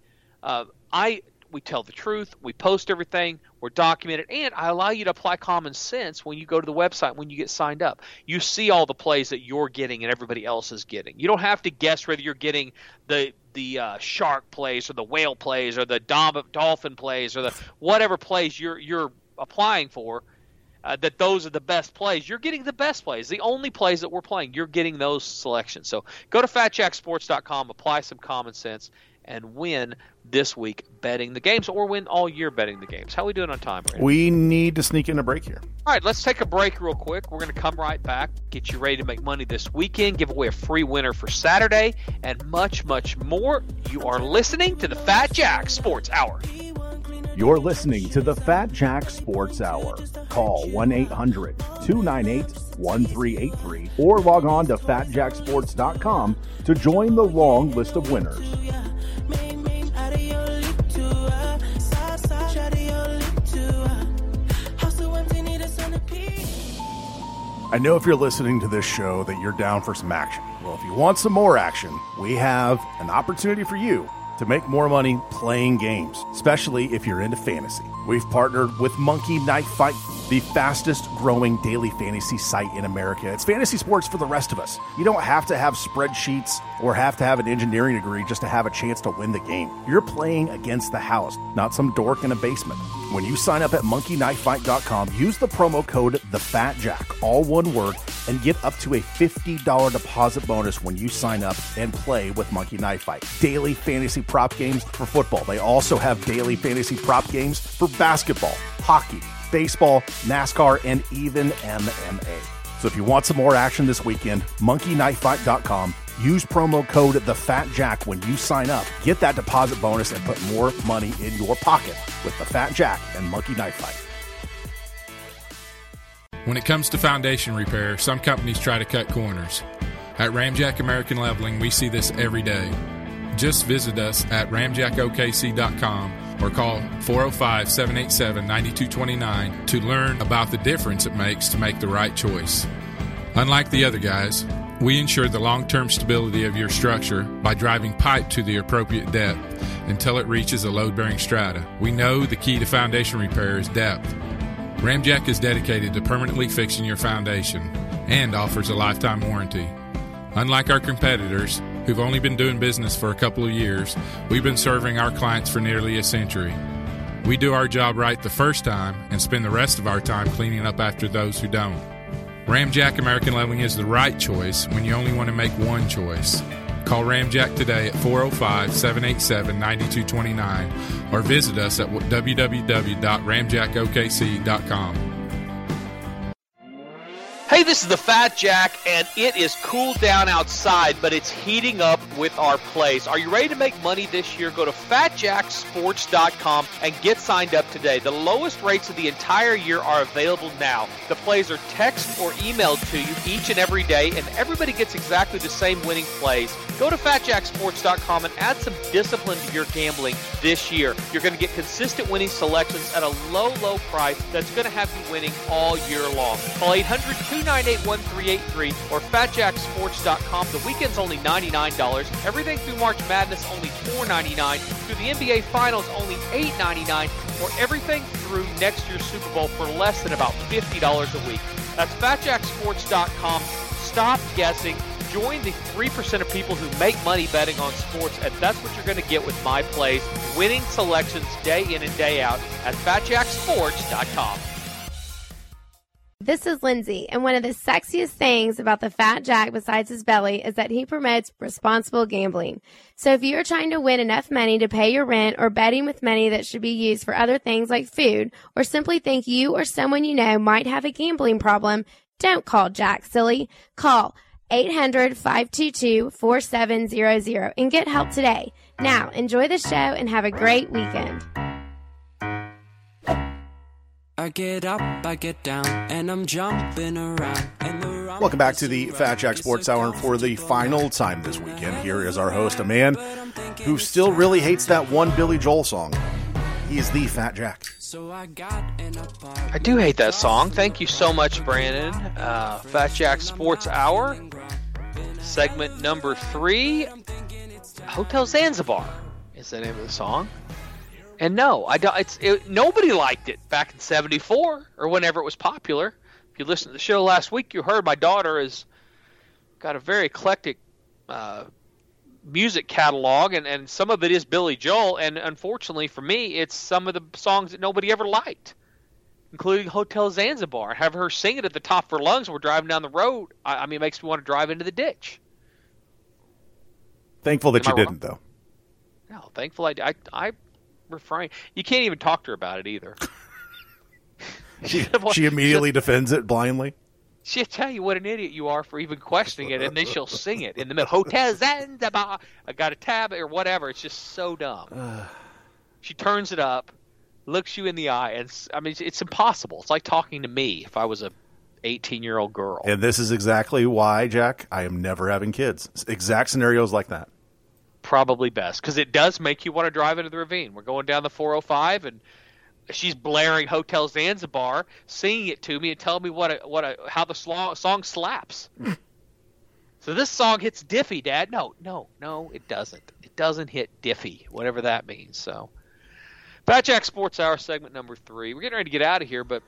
I we tell the truth, we post everything, we're documented, and I allow you to apply common sense when you go to the website, when you get signed up. You see all the plays that you're getting and everybody else is getting. You don't have to guess whether you're getting the shark plays or the whale plays or the dolphin plays or the whatever plays you're applying for. That those are the best plays. You're getting the best plays, the only plays that we're playing. You're getting those selections. So go to FatJackSports.com, apply some common sense, and win this week betting the games, or win all year betting the games. How are we doing on time, Brandon? We need to sneak in a break here. All right, let's take a break real quick. We're going to come right back, get you ready to make money this weekend, give away a free winner for Saturday, and much, much more. You are listening to the Fat Jack Sports Hour. You're listening to the Fat Jack Sports Hour. Call 1-800-298-1383 or log on to fatjacksports.com to join the long list of winners. I know if you're listening to this show that you're down for some action. Well, if you want some more action, we have an opportunity for you to make more money playing games, especially if you're into fantasy. We've partnered with Monkey Knife Fight, the fastest growing daily fantasy site in America. It's fantasy sports for the rest of us. You don't have to have spreadsheets or have to have an engineering degree just to have a chance to win the game. You're playing against the house, not some dork in a basement. When you sign up at monkeyknifefight.com, use the promo code TheFatJack, all one word, and get up to a $50 deposit bonus when you sign up and play with Monkey Knife Fight. Daily fantasy prop games for football. They also have daily fantasy prop games for basketball, hockey, baseball, NASCAR, and even MMA. So if you want some more action this weekend, monkeyknifefight.com. Use promo code TheFatJack when you sign up. Get that deposit bonus and put more money in your pocket with the Fat Jack and Monkey Knife Fight. When it comes to foundation repair, some companies try to cut corners. At Ramjack American Leveling, we see this every day. Just visit us at ramjackokc.com or call 405-787-9229 to learn about the difference it makes to make the right choice. Unlike the other guys, we ensure the long-term stability of your structure by driving pipe to the appropriate depth until it reaches a load-bearing strata. We know the key to foundation repair is depth. Ramjack is dedicated to permanently fixing your foundation and offers a lifetime warranty. Unlike our competitors, who've only been doing business for a couple of years, we've been serving our clients for nearly a century. We do our job right the first time and spend the rest of our time cleaning up after those who don't. Ramjack American Leveling is the right choice when you only want to make one choice. Call Ramjack today at 405-787-9229 or visit us at www.ramjackokc.com. Hey, this is the Fat Jack, and it is cool down outside, but it's heating up with our plays. Are you ready to make money this year? Go to FatJackSports.com and get signed up today. The lowest rates of the entire year are available now. The plays are text or emailed to you each and every day, and everybody gets exactly the same winning plays. Go to FatJackSports.com and add some discipline to your gambling this year. You're going to get consistent winning selections at a low, low price that's going to have you winning all year long. Call 800-298-1383 or FatJackSports.com. The weekend's only $99. Everything through March Madness, only $4.99. Through the NBA Finals, only $8.99. Or everything through next year's Super Bowl for less than about $50 a week. That's FatJackSports.com. Stop guessing. Join the 3% of people who make money betting on sports, and that's what you're going to get with my plays. Winning selections day in and day out at FatJackSports.com. This is Lindsay, and one of the sexiest things about the Fat Jack besides his belly is that he promotes responsible gambling. So if you are trying to win enough money to pay your rent or betting with money that should be used for other things like food, or simply think you or someone you know might have a gambling problem, don't call Jack, silly. Call 800-522-4700 and get help today. Now, enjoy the show and have a great weekend. I get up, I get down, and I'm jumping around. Welcome back to the Fat Jack Sports Hour. And for the final time this weekend, here is our host, a man who still really hates that one Billy Joel song. He is the Fat Jack. I do hate that song. Thank you so much, Brandon. Fat Jack Sports Hour, segment number 3. Hotel Zanzibar is the name of the song. And no, I don't. Nobody liked it back in '74 or whenever it was popular. If you listened to the show last week, you heard my daughter has got a very eclectic music catalog, and some of it is Billy Joel, and unfortunately for me, it's some of the songs that nobody ever liked, including Hotel Zanzibar. And have her sing it at the top of her lungs when we're driving down the road. I mean, it makes me want to drive into the ditch. Thankful that you didn't, though. No, thankful I refrain. You can't even talk to her about it either. She immediately defends it blindly. She'll tell you what an idiot you are for even questioning it, and then she'll sing it in the middle. Hotel Zanzibar, I got a tab or whatever. It's just so dumb. She turns it up, looks you in the eye, and I mean, it's impossible. It's like talking to me if I was a 18-year-old girl. And this is exactly why, Jack, I am never having kids. Exact scenarios like that. Probably best, because it does make you want to drive into the ravine. We're going down the 405, and she's blaring Hotel Zanzibar, singing it to me, and telling me how the song slaps. So this song hits Diffie, Dad. No, it doesn't. It doesn't hit Diffie, whatever that means. So, Fat Jack Sports Hour segment number 3. We're getting ready to get out of here, but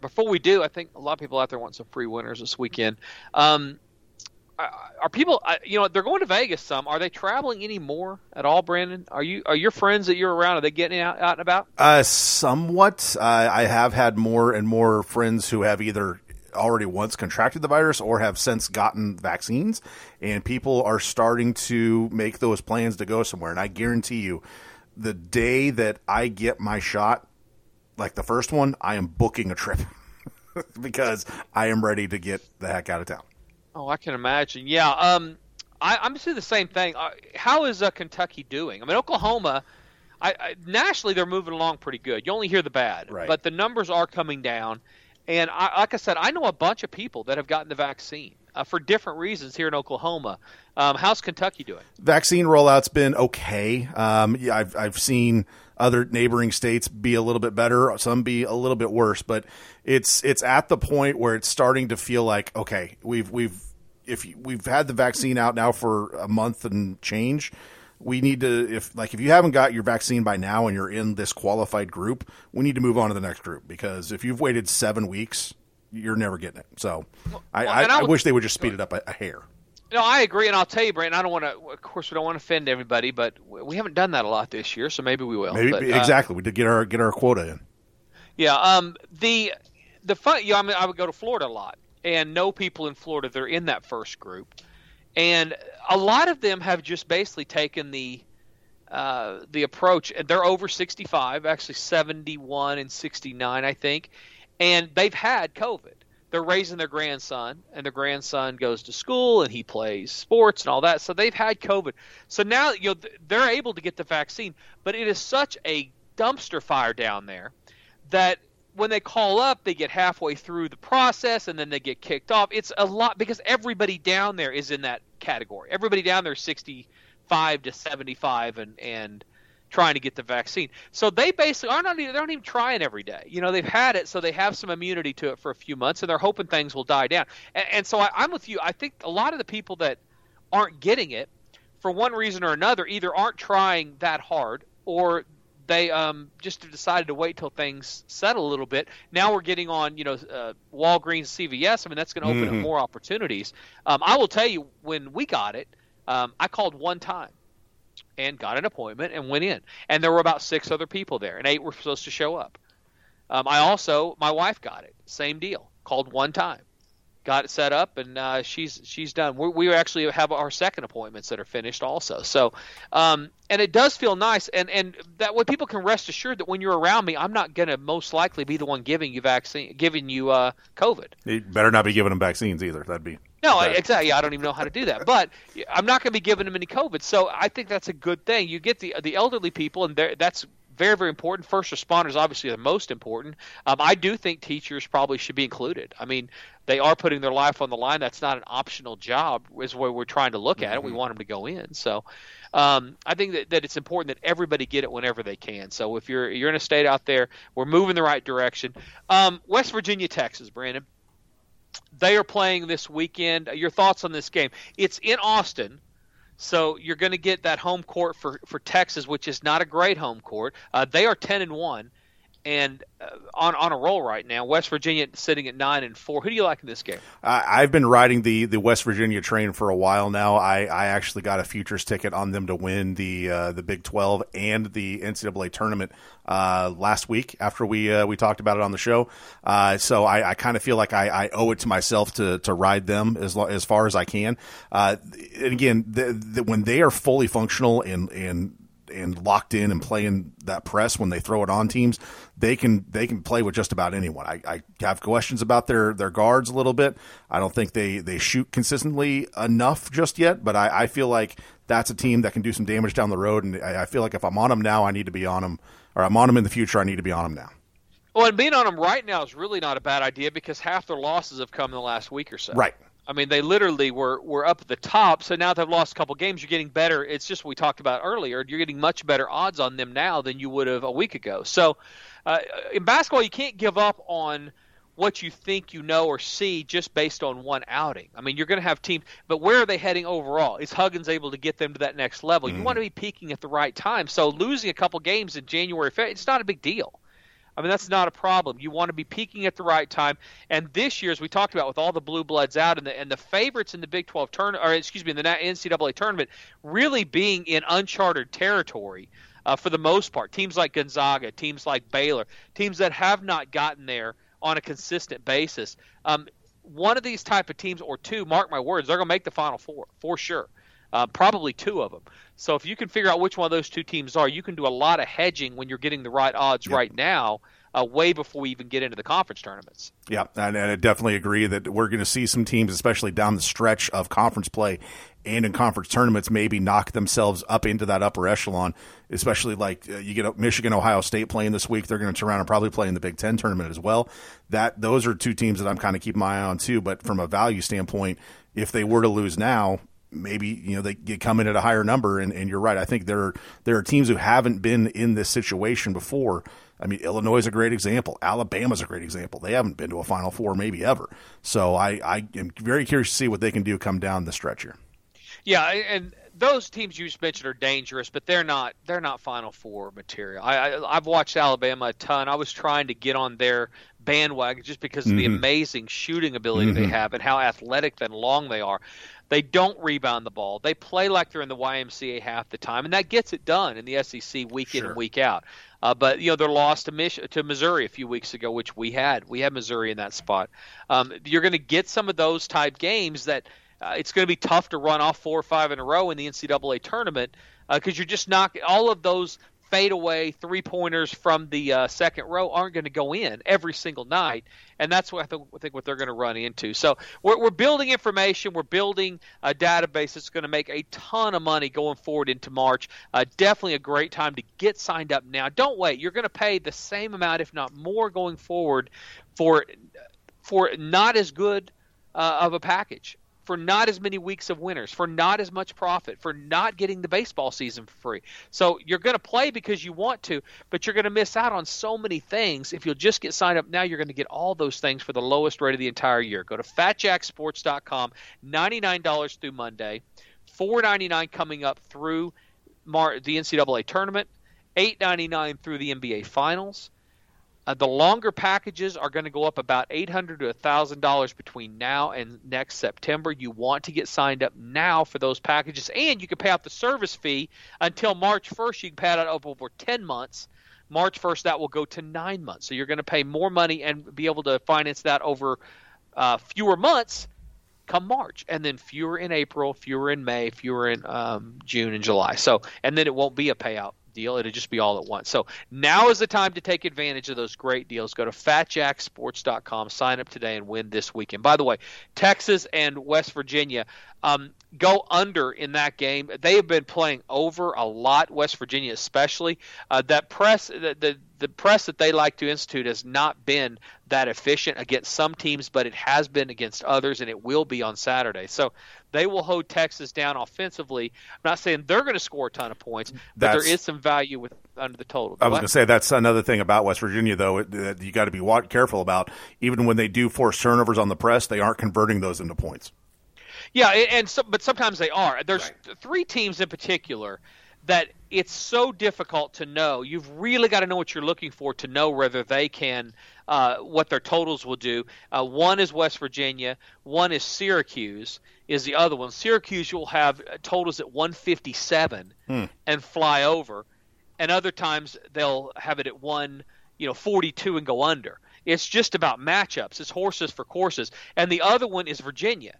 before we do, I think a lot of people out there want some free winners this weekend. Are people, they're going to Vegas some. Are they traveling any more at all, Brandon? Are your friends that you're around, are they getting out and about? Somewhat. I have had more and more friends who have either already once contracted the virus or have since gotten vaccines, and people are starting to make those plans to go somewhere. And I guarantee you, the day that I get my shot, like the first one, I am booking a trip because I am ready to get the heck out of town. Oh, I can imagine. Yeah, I'm seeing the same thing. How is Kentucky doing? I mean, Oklahoma, nationally they're moving along pretty good. You only hear the bad, right. But the numbers are coming down. And like I said, I know a bunch of people that have gotten the vaccine for different reasons here in Oklahoma. How's Kentucky doing? Vaccine rollout's been okay. Yeah, I've seen other neighboring states be a little bit better, some be a little bit worse, but it's at the point where it's starting to feel like, okay, we've had the vaccine out now for a month and change. We need to, if you haven't got your vaccine by now and you're in this qualified group, we need to move on to the next group, because if you've waited 7 weeks, you're never getting it. So I wish they would just speed it up a hair. No, I agree, and I'll tell you, Brandon, of course, we don't want to offend everybody, but we haven't done that a lot this year, so maybe we will. Exactly. We did get our quota in. Yeah. The fun. Yeah, I mean, I would go to Florida a lot, and know people in Florida that are in that first group, and a lot of them have just basically taken the approach. They're over 65, actually 71 and 69, I think, and they've had COVID. They're raising their grandson, and their grandson goes to school, and he plays sports and all that. So they've had COVID. So now they're able to get the vaccine, but it is such a dumpster fire down there that when they call up, they get halfway through the process, and then they get kicked off. It's a lot because everybody down there is in that category. Everybody down there is 65 to 75 and trying to get the vaccine. So they basically they're not even trying every day. They've had it, so they have some immunity to it for a few months, and they're hoping things will die down. And so I'm with you. I think a lot of the people that aren't getting it, for one reason or another, either aren't trying that hard, or they just have decided to wait till things settle a little bit. Now we're getting on, Walgreens, CVS. I mean, that's going to open up more opportunities. I will tell you, when we got it, I called one time and got an appointment and went in. And there were about 6 other people there, and 8 were supposed to show up. My wife got it. Same deal. Called one time. Got it set up, and she's done. We actually have our second appointments that are finished also. So, and it does feel nice. And that way people can rest assured that when you're around me, I'm not going to most likely be the one giving you COVID. You better not be giving them vaccines either. That'd be... No, exactly. I don't even know how to do that, but I'm not going to be giving them any COVID. So I think that's a good thing. You get the elderly people, and that's very, very important. First responders, obviously, are the most important. I do think teachers probably should be included. I mean, they are putting their life on the line. That's not an optional job is where we're trying to look at it. We want them to go in. So I think that it's important that everybody get it whenever they can. So if you're in a state out there, we're moving the right direction. West Virginia, Texas, Brandon. They are playing this weekend. Your thoughts on this game? It's in Austin, So you're going to get that home court for Texas, which is not a great home court. They are 10-1 and on a roll right now. West Virginia sitting at 9-4. Who do you like in this game? I've been riding the West Virginia train for a while now. I actually got a futures ticket on them to win the Big 12 and the NCAA tournament last week after we talked about it on the show. So I kind of feel like I owe it to myself to ride them as far as I can. And again, when they are fully functional and locked in and playing that press, when they throw it on teams, they can play with just about anyone. I have questions about their guards a little bit. I don't think they shoot consistently enough just yet, but I feel like that's a team that can do some damage down the road. And I feel like if I'm on them now, I need to be on them, or I'm on them in the future. I need to be on them now. Well, and being on them right now is really not a bad idea because half their losses have come in the last week or so. Right. I mean, they literally were up at the top, so now they've lost a couple games. You're getting better. It's just what we talked about earlier. You're getting much better odds on them now than you would have a week ago. So in basketball, you can't give up on what you think you know or see just based on one outing. I mean, you're going to have teams, but where are they heading overall? Is Huggins able to get them to that next level? Mm-hmm. You want to be peaking at the right time, so losing a couple games in January, February, it's not a big deal. I mean, that's not a problem. You want to be peaking at the right time. And this year, as we talked about, with all the blue bloods out and the favorites in the Big 12 tournament, or excuse me, in the NCAA tournament, really being in uncharted territory for the most part. Teams like Gonzaga, teams like Baylor, teams that have not gotten there on a consistent basis. One of these type of teams or two, mark my words, they're going to make the Final Four for sure. Probably two of them. So if you can figure out which one of those two teams are, you can do a lot of hedging when you're getting the right odds right now, way before we even get into the conference tournaments. Yeah, and I definitely agree that we're going to see some teams, especially down the stretch of conference play and in conference tournaments, maybe knock themselves up into that upper echelon, especially like you get Michigan, Ohio State playing this week. They're going to turn around and probably play in the Big Ten tournament as well. Those are two teams that I'm kind of keeping my eye on too. But from a value standpoint, if they were to lose now, maybe they come in at a higher number, and you're right. I think there are teams who haven't been in this situation before. I mean, Illinois is a great example. Alabama's a great example. They haven't been to a Final Four maybe ever. So I am very curious to see what they can do come down the stretch here. Yeah, and those teams you just mentioned are dangerous, but they're not Final Four material. I've watched Alabama a ton. I was trying to get on their bandwagon just because of the amazing shooting ability they have and how athletic and long they are. They don't rebound the ball. They play like they're in the YMCA half the time, and that gets it done in the SEC week in and week out. But they're lost to Missouri a few weeks ago, which we had. We had Missouri in that spot. You're going to get some of those type games that it's going to be tough to run off 4 or 5 in a row in the NCAA tournament because you're just not – all of those fadeaway three-pointers from the second row aren't going to go in every single night, and that's what I think what they're going to run into. So we're building information. We're building a database that's going to make a ton of money going forward into March. Definitely a great time to get signed up now. Don't wait. You're going to pay the same amount, if not more, going forward for not as good of a package, for not as many weeks of winners, for not as much profit, for not getting the baseball season for free. So you're going to play because you want to, but you're going to miss out on so many things. If you'll just get signed up now, you're going to get all those things for the lowest rate of the entire year. Go to fatjacksports.com, $99 through Monday, $4.99 coming up through the NCAA tournament, $8.99 through the NBA finals. The longer packages are going to go up about $800 to $1,000 between now and next September. You want to get signed up now for those packages, and you can pay out the service fee until March 1st. You can pay it out over 10 months. March 1st, that will go to 9 months. So you're going to pay more money and be able to finance that over fewer months come March, and then fewer in April, fewer in May, fewer in June and July. So, and then it won't be a payout deal. It'll just be all at once. So now is the time to take advantage of those great deals. Go to fatjacksports.com, sign up today, and win this weekend. By the way, Texas and West Virginia go under in that game. They have been playing over a lot, West Virginia especially. That press, the press that they like to institute has not been that efficient against some teams, but it has been against others, and it will be on Saturday. So they will hold Texas down offensively. I'm not saying they're going to score a ton of points, but there is some value with under the total. I was going to say that's another thing about West Virginia, though, that you got to be careful about. Even when they do force turnovers on the press, they aren't converting those into points. Yeah, and so, but sometimes they are. There's three teams in particular that it's so difficult to know. You've really got to know what you're looking for to know whether they can what their totals will do. One is West Virginia. One is Syracuse is the other one. Syracuse will have totals at 157 and fly over, and other times they'll have it at 142 and go under. It's just about matchups. It's horses for courses. And the other one is Virginia,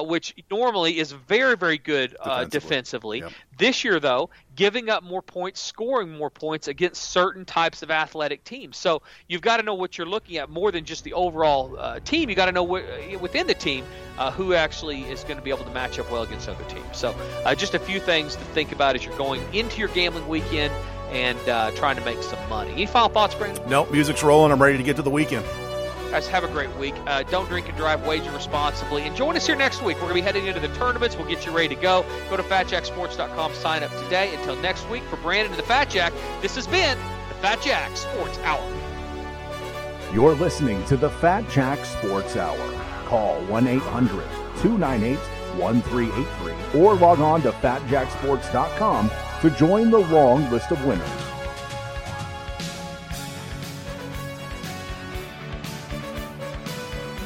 which normally is very, very good defensively. Yep. This year, though, giving up more points, scoring more points against certain types of athletic teams. So you've got to know what you're looking at more than just the overall team. You've got to know within the team who actually is going to be able to match up well against other teams. So just a few things to think about as you're going into your gambling weekend and trying to make some money. Any final thoughts, Brandon? Nope, music's rolling. I'm ready to get to the weekend. Guys, have a great week. Don't drink and drive. Wager responsibly. And join us here next week. We're going to be heading into the tournaments. We'll get you ready to go. Go to FatJackSports.com. Sign up today. Until next week, for Brandon and the Fat Jack, this has been the Fat Jack Sports Hour. You're listening to the Fat Jack Sports Hour. Call 1-800-298-1383 or log on to FatJackSports.com to join the long list of winners.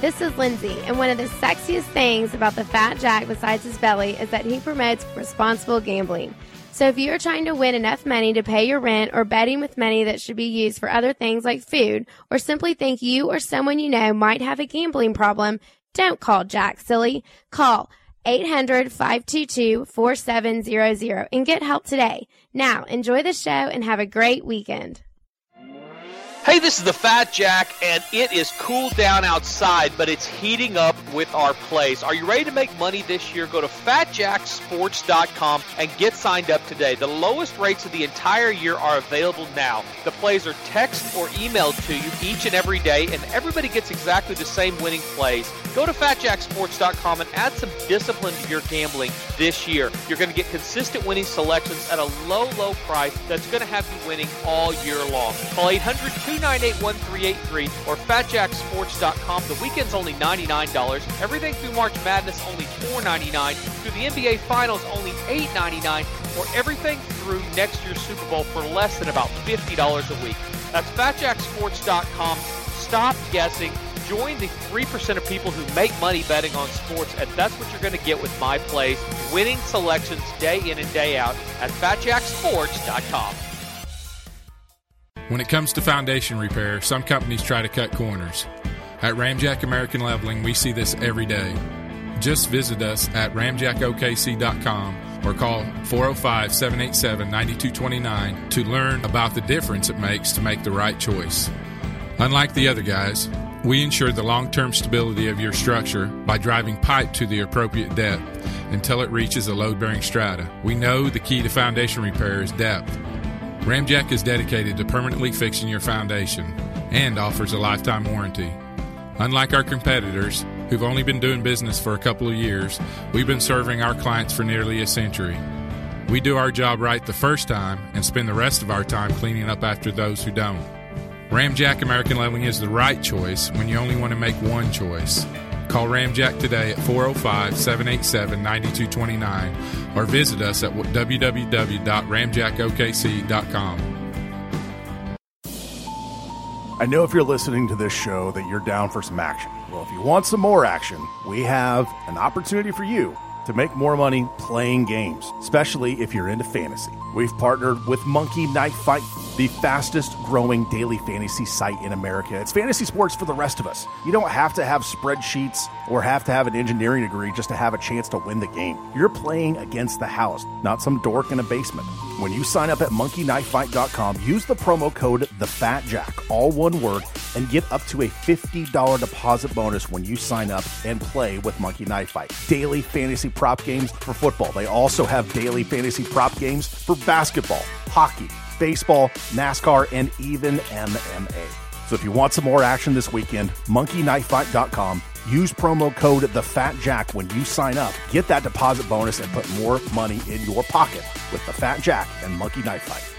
This is Lindsay, and one of the sexiest things about the Fat Jack besides his belly is that he promotes responsible gambling. So if you're trying to win enough money to pay your rent or betting with money that should be used for other things like food, or simply think you or someone you know might have a gambling problem, don't call Jack, silly. Call 800-522-4700 and get help today. Now, enjoy the show and have a great weekend. Hey, this is the Fat Jack, and it is cool down outside, but it's heating up with our plays. Are you ready to make money this year? Go to FatJackSports.com and get signed up today. The lowest rates of the entire year are available now. The plays are text or emailed to you each and every day, and everybody gets exactly the same winning plays. Go to FatJackSports.com and add some discipline to your gambling this year. You're going to get consistent winning selections at a low, low price that's going to have you winning all year long. Call 800-298-1383 or FatJackSports.com. The weekend's only $99. Everything through March Madness, only $4.99. Through the NBA Finals, only $8.99. Or everything through next year's Super Bowl for less than about $50 a week. That's FatJackSports.com. Stop guessing. Join the 3% of people who make money betting on sports, and that's what you're going to get with my plays. Winning selections day in and day out at FatJackSports.com. When it comes to foundation repair, some companies try to cut corners. At Ramjack American Leveling, we see this every day. Just visit us at ramjackokc.com or call 405-787-9229 to learn about the difference it makes to make the right choice. Unlike the other guys, we ensure the long-term stability of your structure by driving pipe to the appropriate depth until it reaches a load-bearing strata. We know the key to foundation repair is depth. Ramjack is dedicated to permanently fixing your foundation and offers a lifetime warranty. Unlike our competitors, who've only been doing business for a couple of years, we've been serving our clients for nearly a century. We do our job right the first time and spend the rest of our time cleaning up after those who don't. Ramjack American Leveling is the right choice when you only want to make one choice. Call Ramjack today at 405-787-9229 or visit us at www.ramjackokc.com. I know if you're listening to this show that you're down for some action. Well, if you want some more action, we have an opportunity for you to make more money playing games, especially if you're into fantasy. We've partnered with Monkey Knife Fight, the fastest growing daily fantasy site in America. It's fantasy sports for the rest of us. You don't have to have spreadsheets or have to have an engineering degree just to have a chance to win the game. You're playing against the house, not some dork in a basement. When you sign up at monkeyknifefight.com, use the promo code TheFatJack, all one word, and get up to a $50 deposit bonus when you sign up and play with Monkey Knife Fight. Daily fantasy prop games for football. They also have daily fantasy prop games for basketball, hockey, baseball, NASCAR, and even MMA. So if you want some more action this weekend, monkeyknifefight.com. Use promo code TheFatJack when you sign up. Get that deposit bonus and put more money in your pocket with the Fat Jack and Monkey Knife Fight.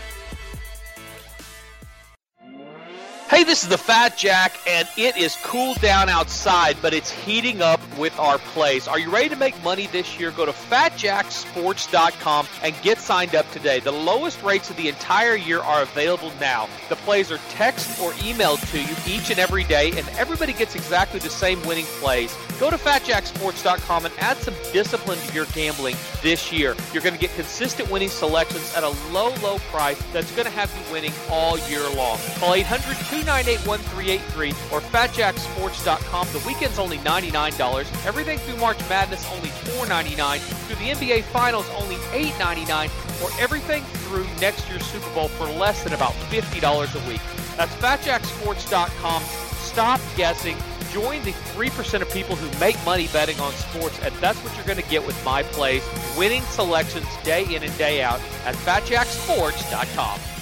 Hey, this is the Fat Jack, and it is cool down outside, but it's heating up with our plays. Are you ready to make money this year? Go to FatJackSports.com and get signed up today. The lowest rates of the entire year are available now. The plays are text or emailed to you each and every day, and everybody gets exactly the same winning plays. Go to FatJackSports.com and add some discipline to your gambling this year. You're going to get consistent winning selections at a low, low price that's going to have you winning all year long. Call 800-298-1383 or FatJackSports.com. The weekend's only $99. Everything through March Madness, only $4.99. Through the NBA Finals, only $8.99. Or everything through next year's Super Bowl for less than about $50 a week. That's FatJackSports.com. Stop guessing. Join the 3% of people who make money betting on sports, and that's what you're going to get with my plays. Winning selections day in and day out at FatJackSports.com.